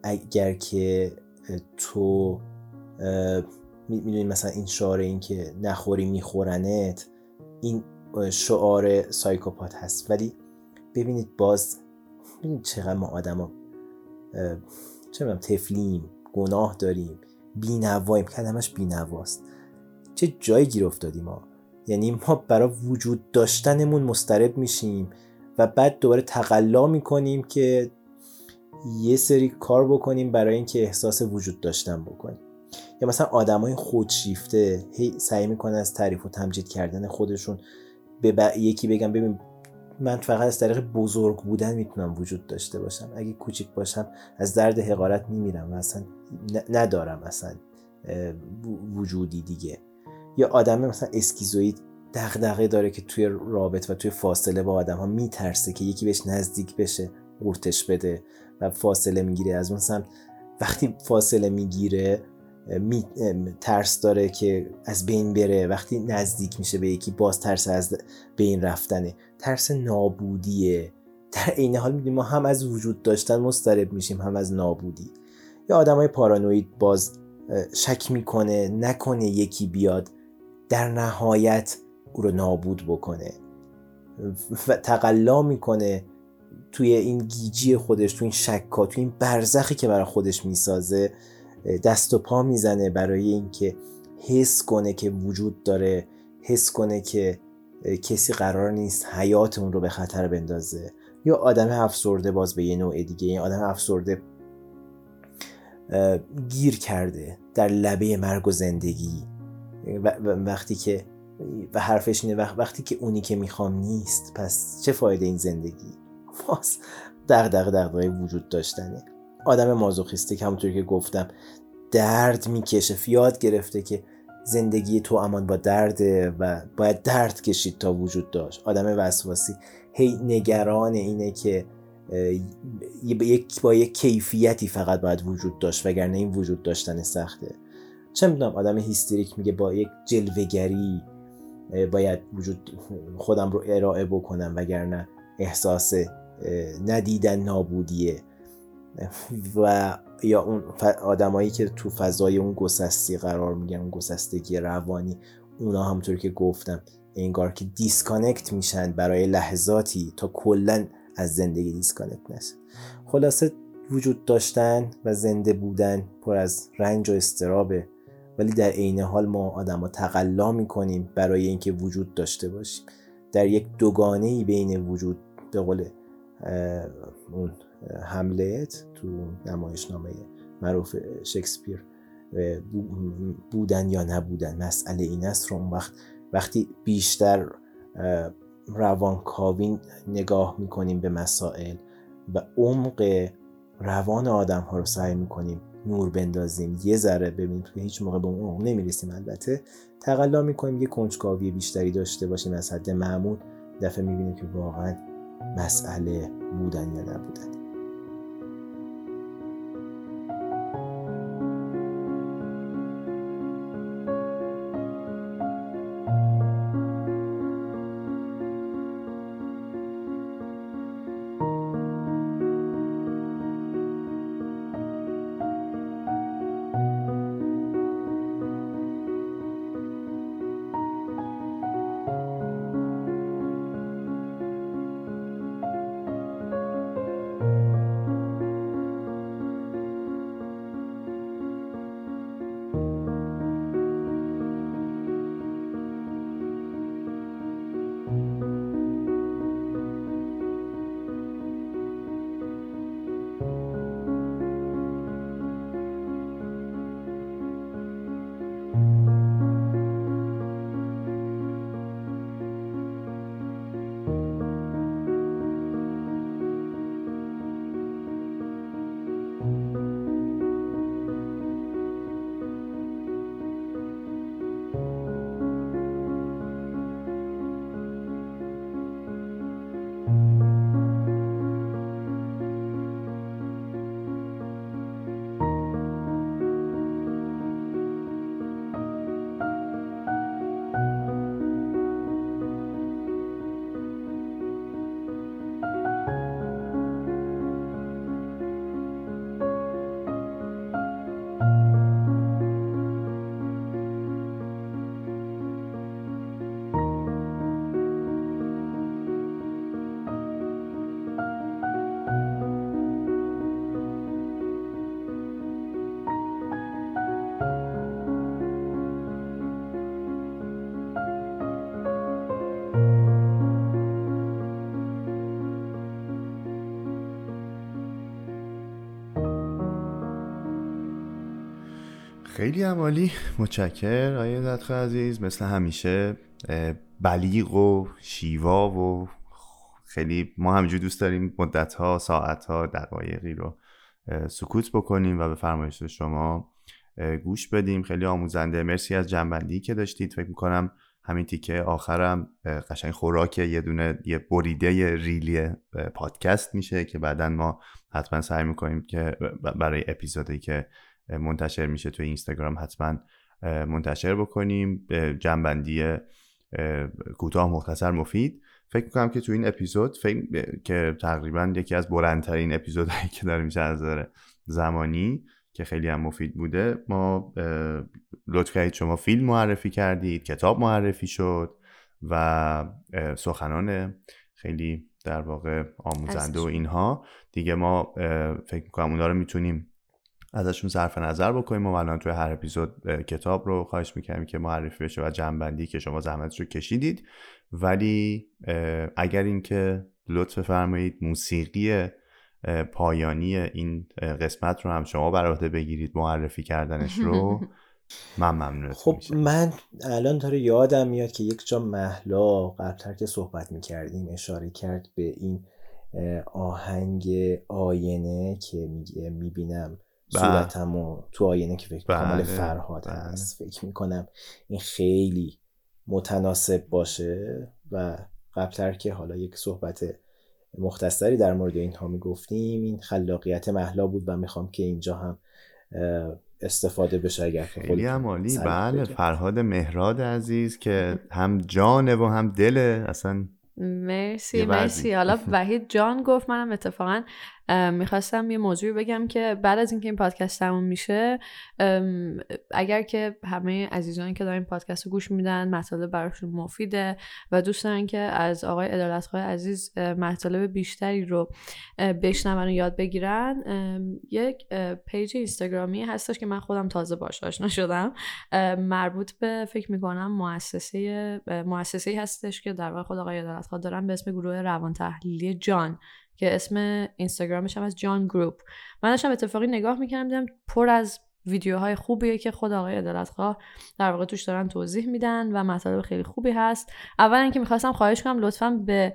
اگر که تو میدونی مثلا این شعار این که نخوری میخورنت، این شعار سایکوپات هست. ولی ببینید باز ببینید چقدر ما آدم ها چه میدونم تفلیم، گناه داریم، بی‌نواییم، کلمش بی‌نواست. چه جایی گیر افتادیم ما، یعنی ما برای وجود داشتنمون مضطرب میشیم و بعد دوباره تقلا میکنیم که یه سری کار بکنیم برای اینکه احساس وجود داشتن بکنیم. یا مثلا آدمای خودشیفته هی سعی میکنن از تعریف و تمجید کردن خودشون به بب... یکی بگم ببین من فقط از طریق بزرگ بودن میتونم وجود داشته باشم، اگه کوچیک باشم از درد حقارت میمیرم و اصلا ندارم اصلا وجودی دیگه. یا آدم مثلا اسکیزوئید دغدغه داره که توی رابط و توی فاصله با آدم ها میترسه که یکی بهش نزدیک بشه قورتش بده و فاصله میگیره از اون سمت، وقتی فاصله میگیره می... ترس داره که از بین بره، وقتی نزدیک میشه به یکی باز ترس از بین رفتنه، ترس نابودیه. در این حال میدونیم ما هم از وجود داشتن مضطرب میشیم هم از نابودی. یا آدم های پارانوید باز شک میکنه نکنه یکی بیاد در نهایت او رو نابود بکنه و تقلا میکنه توی این گیجی خودش، توی این شکا، توی این برزخی که برای خودش میسازه دست و پا میزنه برای اینکه حس کنه که وجود داره، حس کنه که کسی قرار نیست حیات اون رو به خطر بندازه. یا آدم افسرده باز به یه نوع دیگه، این آدم افسرده گیر کرده در لبه مرگ و زندگی و وقتی که و حرفش اینه وقتی که اونی که میخوام نیست پس چه فایده این زندگی، باز دغدغه دغدغه وجود داشتنه. آدم مازوخیستیک همونطور که گفتم درد میکشه، یاد گرفته که زندگی تو امان با درده و باید درد کشید تا وجود داشت. آدم وسواسی هی نگران اینه که با یک کیفیتی فقط باید وجود داشت وگرنه این وجود داشتن سخته. چه میدونم آدم هیستریک میگه با یک جلوه‌گری باید وجود خودم رو ارائه بکنم وگرنه احساس ندیدن نابودیه. و یا اون آدمایی که تو فضای اون گسستی قرار میگن، اون گسستگی روانی، اونا همونطور که گفتم انگار که دیسکانکت میشن برای لحظاتی تا کلا از زندگی دیسکانکت نشه. خلاصه وجود داشتن و زنده بودن پر از رنج و استرابه، ولی در عین حال ما آدما تقلا میکنیم برای اینکه وجود داشته باشیم. در یک دوگانه‌ای بین وجود، به قول اون هملت تو نمایشنامه معروف شکسپیر، بودن یا نبودن مسئله این است رو اون وقت وقتی بیشتر روانکاوی نگاه میکنیم به مسائل و عمق روان آدم ها رو سعی میکنیم نور بندازیم یه ذره ببینیم که هیچ موقع به اون نمیرسیم، البته تقلا میکنیم یه کنجکاوی بیشتری داشته باشیم از حد معمول، دفعه میبینیم که واقعا مسئله بودن یا نبودن. خیلی عالی، متشکر آقای عدالتخواه عزیز. مثل همیشه بلیغ و شیوا و خیلی ما همینجور دوست داریم مدت‌ها، ساعت‌ها، دقایقی رو سکوت بکنیم و به فرمایش شما گوش بدیم. خیلی آموزنده، مرسی از جنبندی که داشتید. فکر می‌کنم همین تیکه آخرم قشنگ خوراک یه دونه یه بریده ریلی پادکست میشه که بعداً ما حتما سعی می‌کنیم که برای اپیزودی که منتشر میشه توی اینستاگرام حتما منتشر بکنیم. جنبندی کوتاه، مختصر، مفید. فکر میکنم که تو این اپیزود فکر... که تقریبا یکی از بلندترین اپیزودهایی که داره میشه از نظر زمانی که خیلی هم مفید بوده، ما لطف کردید شما فیلم معرفی کردید، کتاب معرفی شد و سخنان خیلی در واقع آموزنده و اینها دیگه. ما فکر میکنم اونا رو میتونیم ازشون صرف نظر بکنیم و الان توی هر اپیزود کتاب رو خواهش میکنیم که معرفی بشه و جنبندی که شما زحمتش رو کشیدید. ولی اگر اینکه لطف فرمایید موسیقی پایانی این قسمت رو هم شما براته بگیرید، معرفی کردنش رو من ممنونت خب میشه. من الان داره یادم میاد که یک جا مهلا قبلتر که صحبت میکردیم اشاره کرد به این آهنگ آینه که میگه میبینم صورتمو تو آینه که فکر کنم مال فرهاد هست. فکر میکنم این خیلی متناسب باشه و قبلتر که حالا یک صحبت مختصری در مورد اینها میگفتیم، این خلاقیت مهلا بود و میخوام که اینجا هم استفاده بشه. اگر خیلی عالی. بله، فرهاد مهراد عزیز که هم جانه و هم دله اصلا. مرسی مرسی. حالا وحید جان گفت، منم اتفاقا میخواستم یه موضوعی بگم که بعد از اینکه این پادکست تموم میشه، اگر که همه عزیزانی که دارن پادکست رو گوش میدن مطالب براشون مفیده و دوست دارن که از آقای عدالتخواه عزیز مطالب بیشتری رو بشنون و یاد بگیرن، یک پیج اینستاگرامی هستش که من خودم تازه باهاش آشنا شدم، مربوط به فکر میکنم مؤسسه مؤسسه‌ای هستش که در واقع خود آقای عدالتخواه دارن به اسم گروه روان تحلیلی جان که اسم اینستاگرامش هم از جان گروپ. من داشتم اتفاقی نگاه میکردم، دیدم پر از ویدیوهای خوبیه که خود آقای عدالتخواه در واقع توش دارن توضیح میدن و مطالب خیلی خوبی هست. اولا که میخواستم خواهش کنم لطفاً به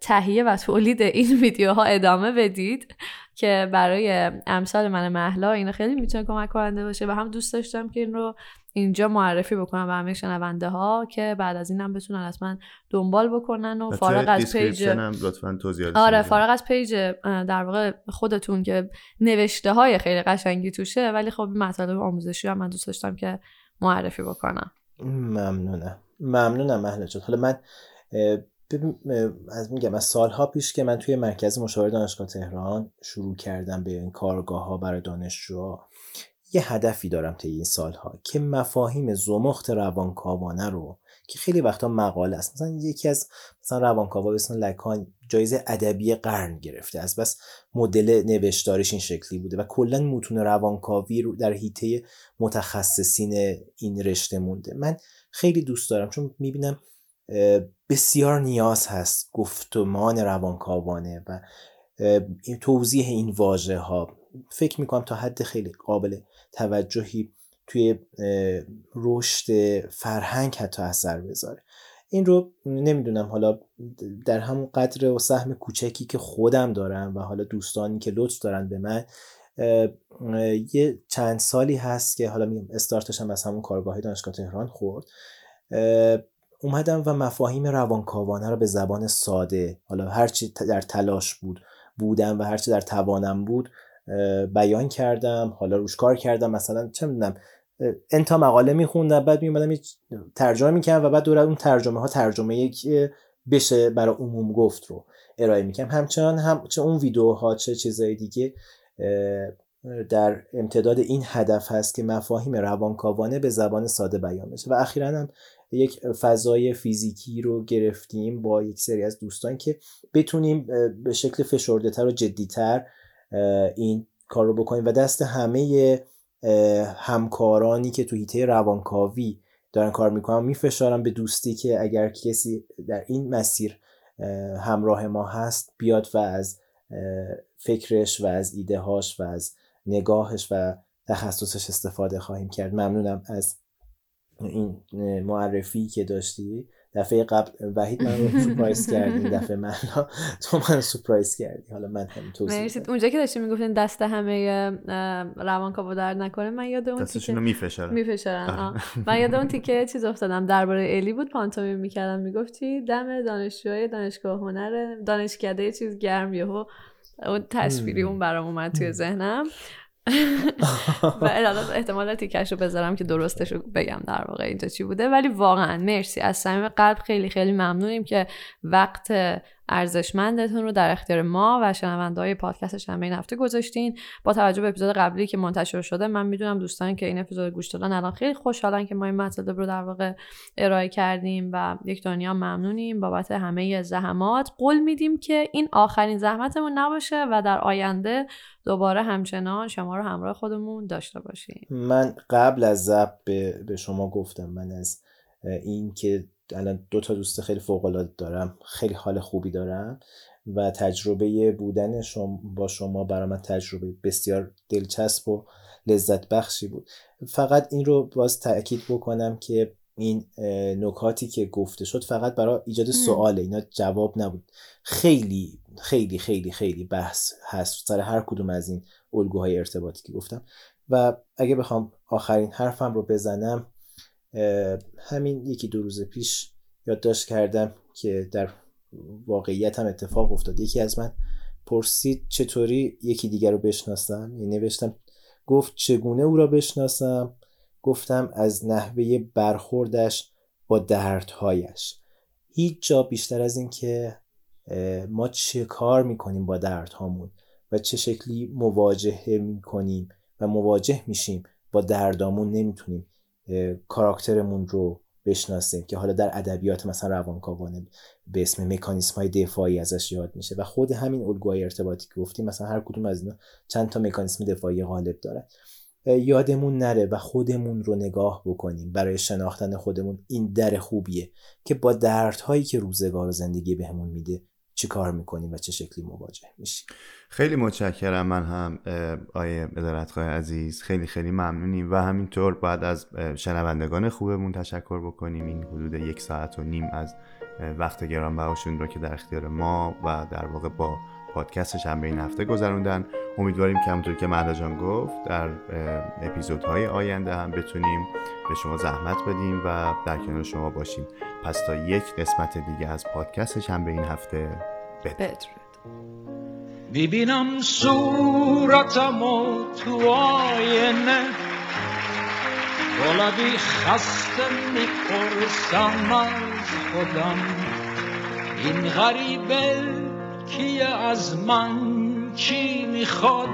تهیه و تولید این ویدیوها ادامه بدید که برای امثال من مهلا این خیلی میتونه کمک کننده باشه و هم دوست داشتم که این رو اینجا معرفی بکنم و همه شنونده ها که بعد از اینم بتونن اصلا دنبال بکنن و فارغ از پیج آره فارغ از پیج در واقع خودتون که نوشته های خیلی قشنگی توشه، ولی خب مطالب آموزشی هم من دوست داشتم که معرفی بکنم. ممنونم ممنونم مهلا جان. حالا من از میگم از سالها پیش که من توی مرکز مشاوره دانشگاه تهران شروع کردم به این کارگاه‌ها برای دانشجوها، یه هدفی دارم طی این سالها که مفاهیم زمخت روانکاوانه رو که خیلی وقتا مقاله است، مثلا یکی از مثلا روانکاوا به اسم لاکان جایزه ادبی قرن گرفته از بس مدل نوشتارش این شکلی بوده و کلا متون روانکاوی رو در حیطه متخصصین این رشته مونده. من خیلی دوست دارم چون میبینم بسیار نیاز هست گفتمان روانکاوانه و توضیح این واژه ها. فکر میکنم تا حد خیلی قابل توجهی توی رشد فرهنگ حتی اثر بذاره. این رو نمیدونم حالا در همون قدر و سهم کوچکی که خودم دارم و حالا دوستانی که لطف دارن به من، یه چند سالی هست که حالا میگم استارتش هم از همون کارگاه دانشگاه تهران خورد، اومدم و مفاهیم روانکاوانه رو به زبان ساده، حالا هرچی در تلاش بود بودم و هرچی در توانم بود بیان کردم، حالا روش کار کردم. مثلا چه میدونم انتا مقاله میخوندم، بعد میومدم ترجمه میکردم و بعد دور اون ترجمه ها ترجمه یک بشه برای عموم گفت رو ارائه میکردم. همچنان هم چه اون ویدیوها چه چیزای دیگه در امتداد این هدف هست که مفاهیم روانکاوانه به زبان ساده بیان بشه و اخیراً هم یک فضای فیزیکی رو گرفتیم با یک سری از دوستان که بتونیم به شکل فشرده‌تر و جدی‌تر این کار رو بکنیم و دست همه همکارانی که تو حیطه روانکاوی دارن کار میکنن میفشارم به دوستی که اگر کسی در این مسیر همراه ما هست بیاد و از فکرش و از ایده‌هاش و از نگاهش و تخصصش استفاده خواهیم کرد. ممنونم از این معرفی که داشتی. دفعه قبل وحید من رو سورپرایز کردی، دفعه مهلا تو من سورپرایز کردی، حالا من هم توضیح مرسی. اونجا که داشتیم میگفتین دست همه روانکاو درد نکنه، من یاد اون دستشونو میفشارن میفشارن من یاد اون تیکه چیز افتادم درباره الی بود، پانتومیم میکردم، میگفتی دم دانشجوهای دانشگاه هنر دانشکده چیز گرم، یهو اون تصویری اون برام اومد توی ذهنم و الان احتمالا تیکش رو بذارم که درستش رو بگم در واقع اینجا چی بوده. ولی واقعا مرسی از صمیم قلب، خیلی خیلی ممنونیم که وقت ارزشمندتون رو در اختیار ما و شنونده های پادکست شنبه این هفته گذاشتین. با توجه به اپیزود قبلی که منتشر شده، من میدونم دوستان که این اپیزود گوش دادن الان خیلی خوشحالن که ما این مطلب رو در واقع ارائه کردیم و یک دنیا ممنونیم بابت همه زحمات. قول میدیم که این آخرین زحمتمون نباشه و در آینده دوباره همچنان شما رو همراه خودمون داشته باشیم. من قبل از ضبط به شما گفتم من از این که الان دو تا دوست خیلی فوق‌العاده دارم، خیلی حال خوبی دارم و تجربه بودن شما با شما برای من تجربه بسیار دلچسب و لذت بخشی بود. فقط این رو باز تأکید بکنم که این نکاتی که گفته شد فقط برای ایجاد سواله، اینا جواب نبود. خیلی خیلی خیلی خیلی بحث هست سر هر کدوم از این الگوهای ارتباطی که گفتم و اگه بخوام آخرین حرفم رو بزنم، همین یکی دو روز پیش یادداشت کردم که در واقعیت هم اتفاق افتاد. یکی از من پرسید چطوری یکی دیگر رو بشناسم، یعنی نوشتم گفت چگونه او را بشناسم، گفتم از نحوه برخوردش با دردهایش. هیچ جا بیشتر از این که ما چه کار میکنیم با دردهامون و چه شکلی مواجهه میکنیم و مواجه میشیم با دردامون نمیتونیم کاراکترمون رو بشناسیم که حالا در ادبیات مثلا روانکاوانه به اسم مکانیسم‌های دفاعی ازش یاد میشه و خود همین الگوهای ارتباطی که گفتیم مثلا هر کدوم از اینا چند تا مکانیسم دفاعی غالب داره. یادمون نره و خودمون رو نگاه بکنیم. برای شناختن خودمون این در خوبیه که با دردهایی که روزگار و زندگی بهمون میده چی کار میکنیم و چه شکلی مواجه میشیم. خیلی متشکرم. من هم آیه عدالتخواه عزیز خیلی خیلی ممنونیم و همینطور باید از شنوندگان خوبمون تشکر بکنیم. این حدود یک ساعت و نیم از وقت گرانبهاشون رو که در اختیار ما و در واقع با پادکست شنبه این هفته گذروندن. امیدواریم که همونطور که مهلا جان گفت در اپیزودهای آینده هم بتونیم به شما زحمت بدیم و در کنار شما باشیم. پس تا یک قسمت دیگه از پادکست شنبه این هفته بدرود. میبینم صورتمو تو آینه، ولادی خسته میپرسم از خودم این غریبه کی از من چی میخواد،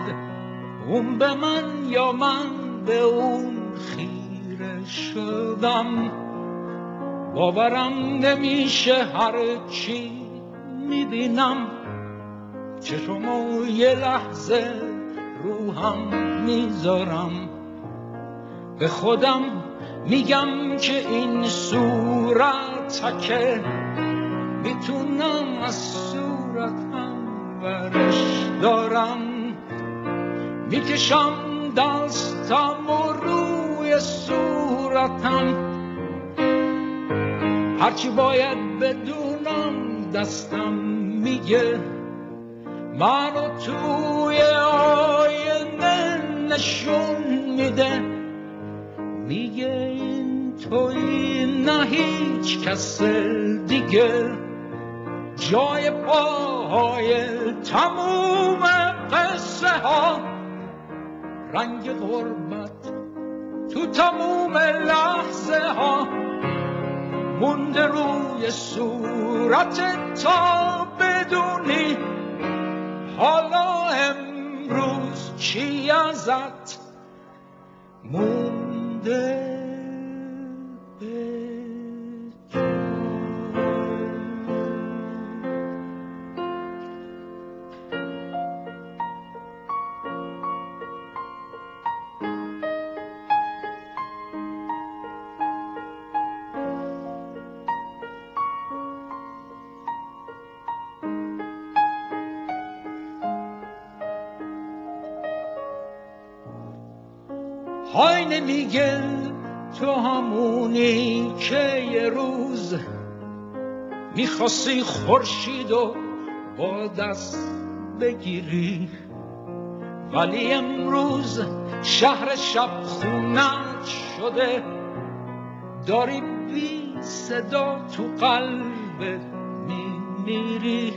اون به من یا من به اون خیره شدم. باورم نمیشه هر چی میبینم، چشمو یه لحظه روهم میذارم، به خودم میگم که این صورت که میتونم از صورتم برش دارم، میکشم دستم و روی صورتم، هرچی باید بدونم دستم میگه منو توی آینه نشون میده، میگه این توی نه هیچ کس دیگه، جای پاهای تموم قصه ها، رنگ غربت تو تموم لحظه ها، مونده روی صورت تا بدونی حالا امروز چی ازت مونده. آینه میگه تو همونی که یه روز میخواستی خورشید و با دست بگیری، ولی امروز شهر شب خونت شده، داری بی صدا تو قلبت میمیری.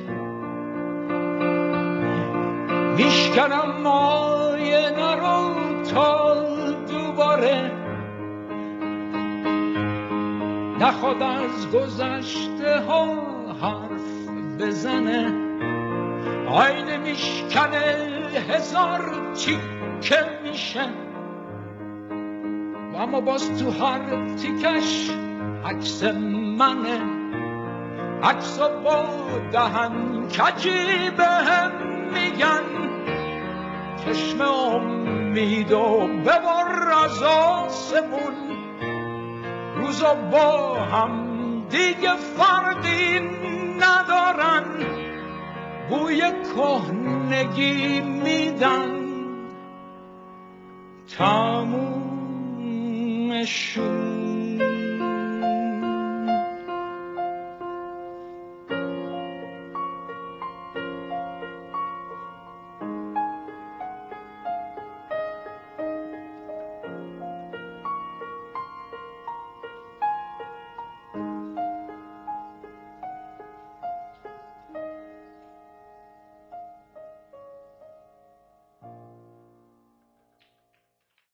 میشکنم مایه رو تا دوباره نخواد از گذشته ها حرف بزنه. آینه میشکنه هزار تیکه میشه و اما باز تو هر تیکش عکس منه، عکس با دهن کجی به هم میگن چشم امید و ببر از آسمون، روزا با هم دیگه فرقی ندارن، بوی کهنگی میدن، تمومشون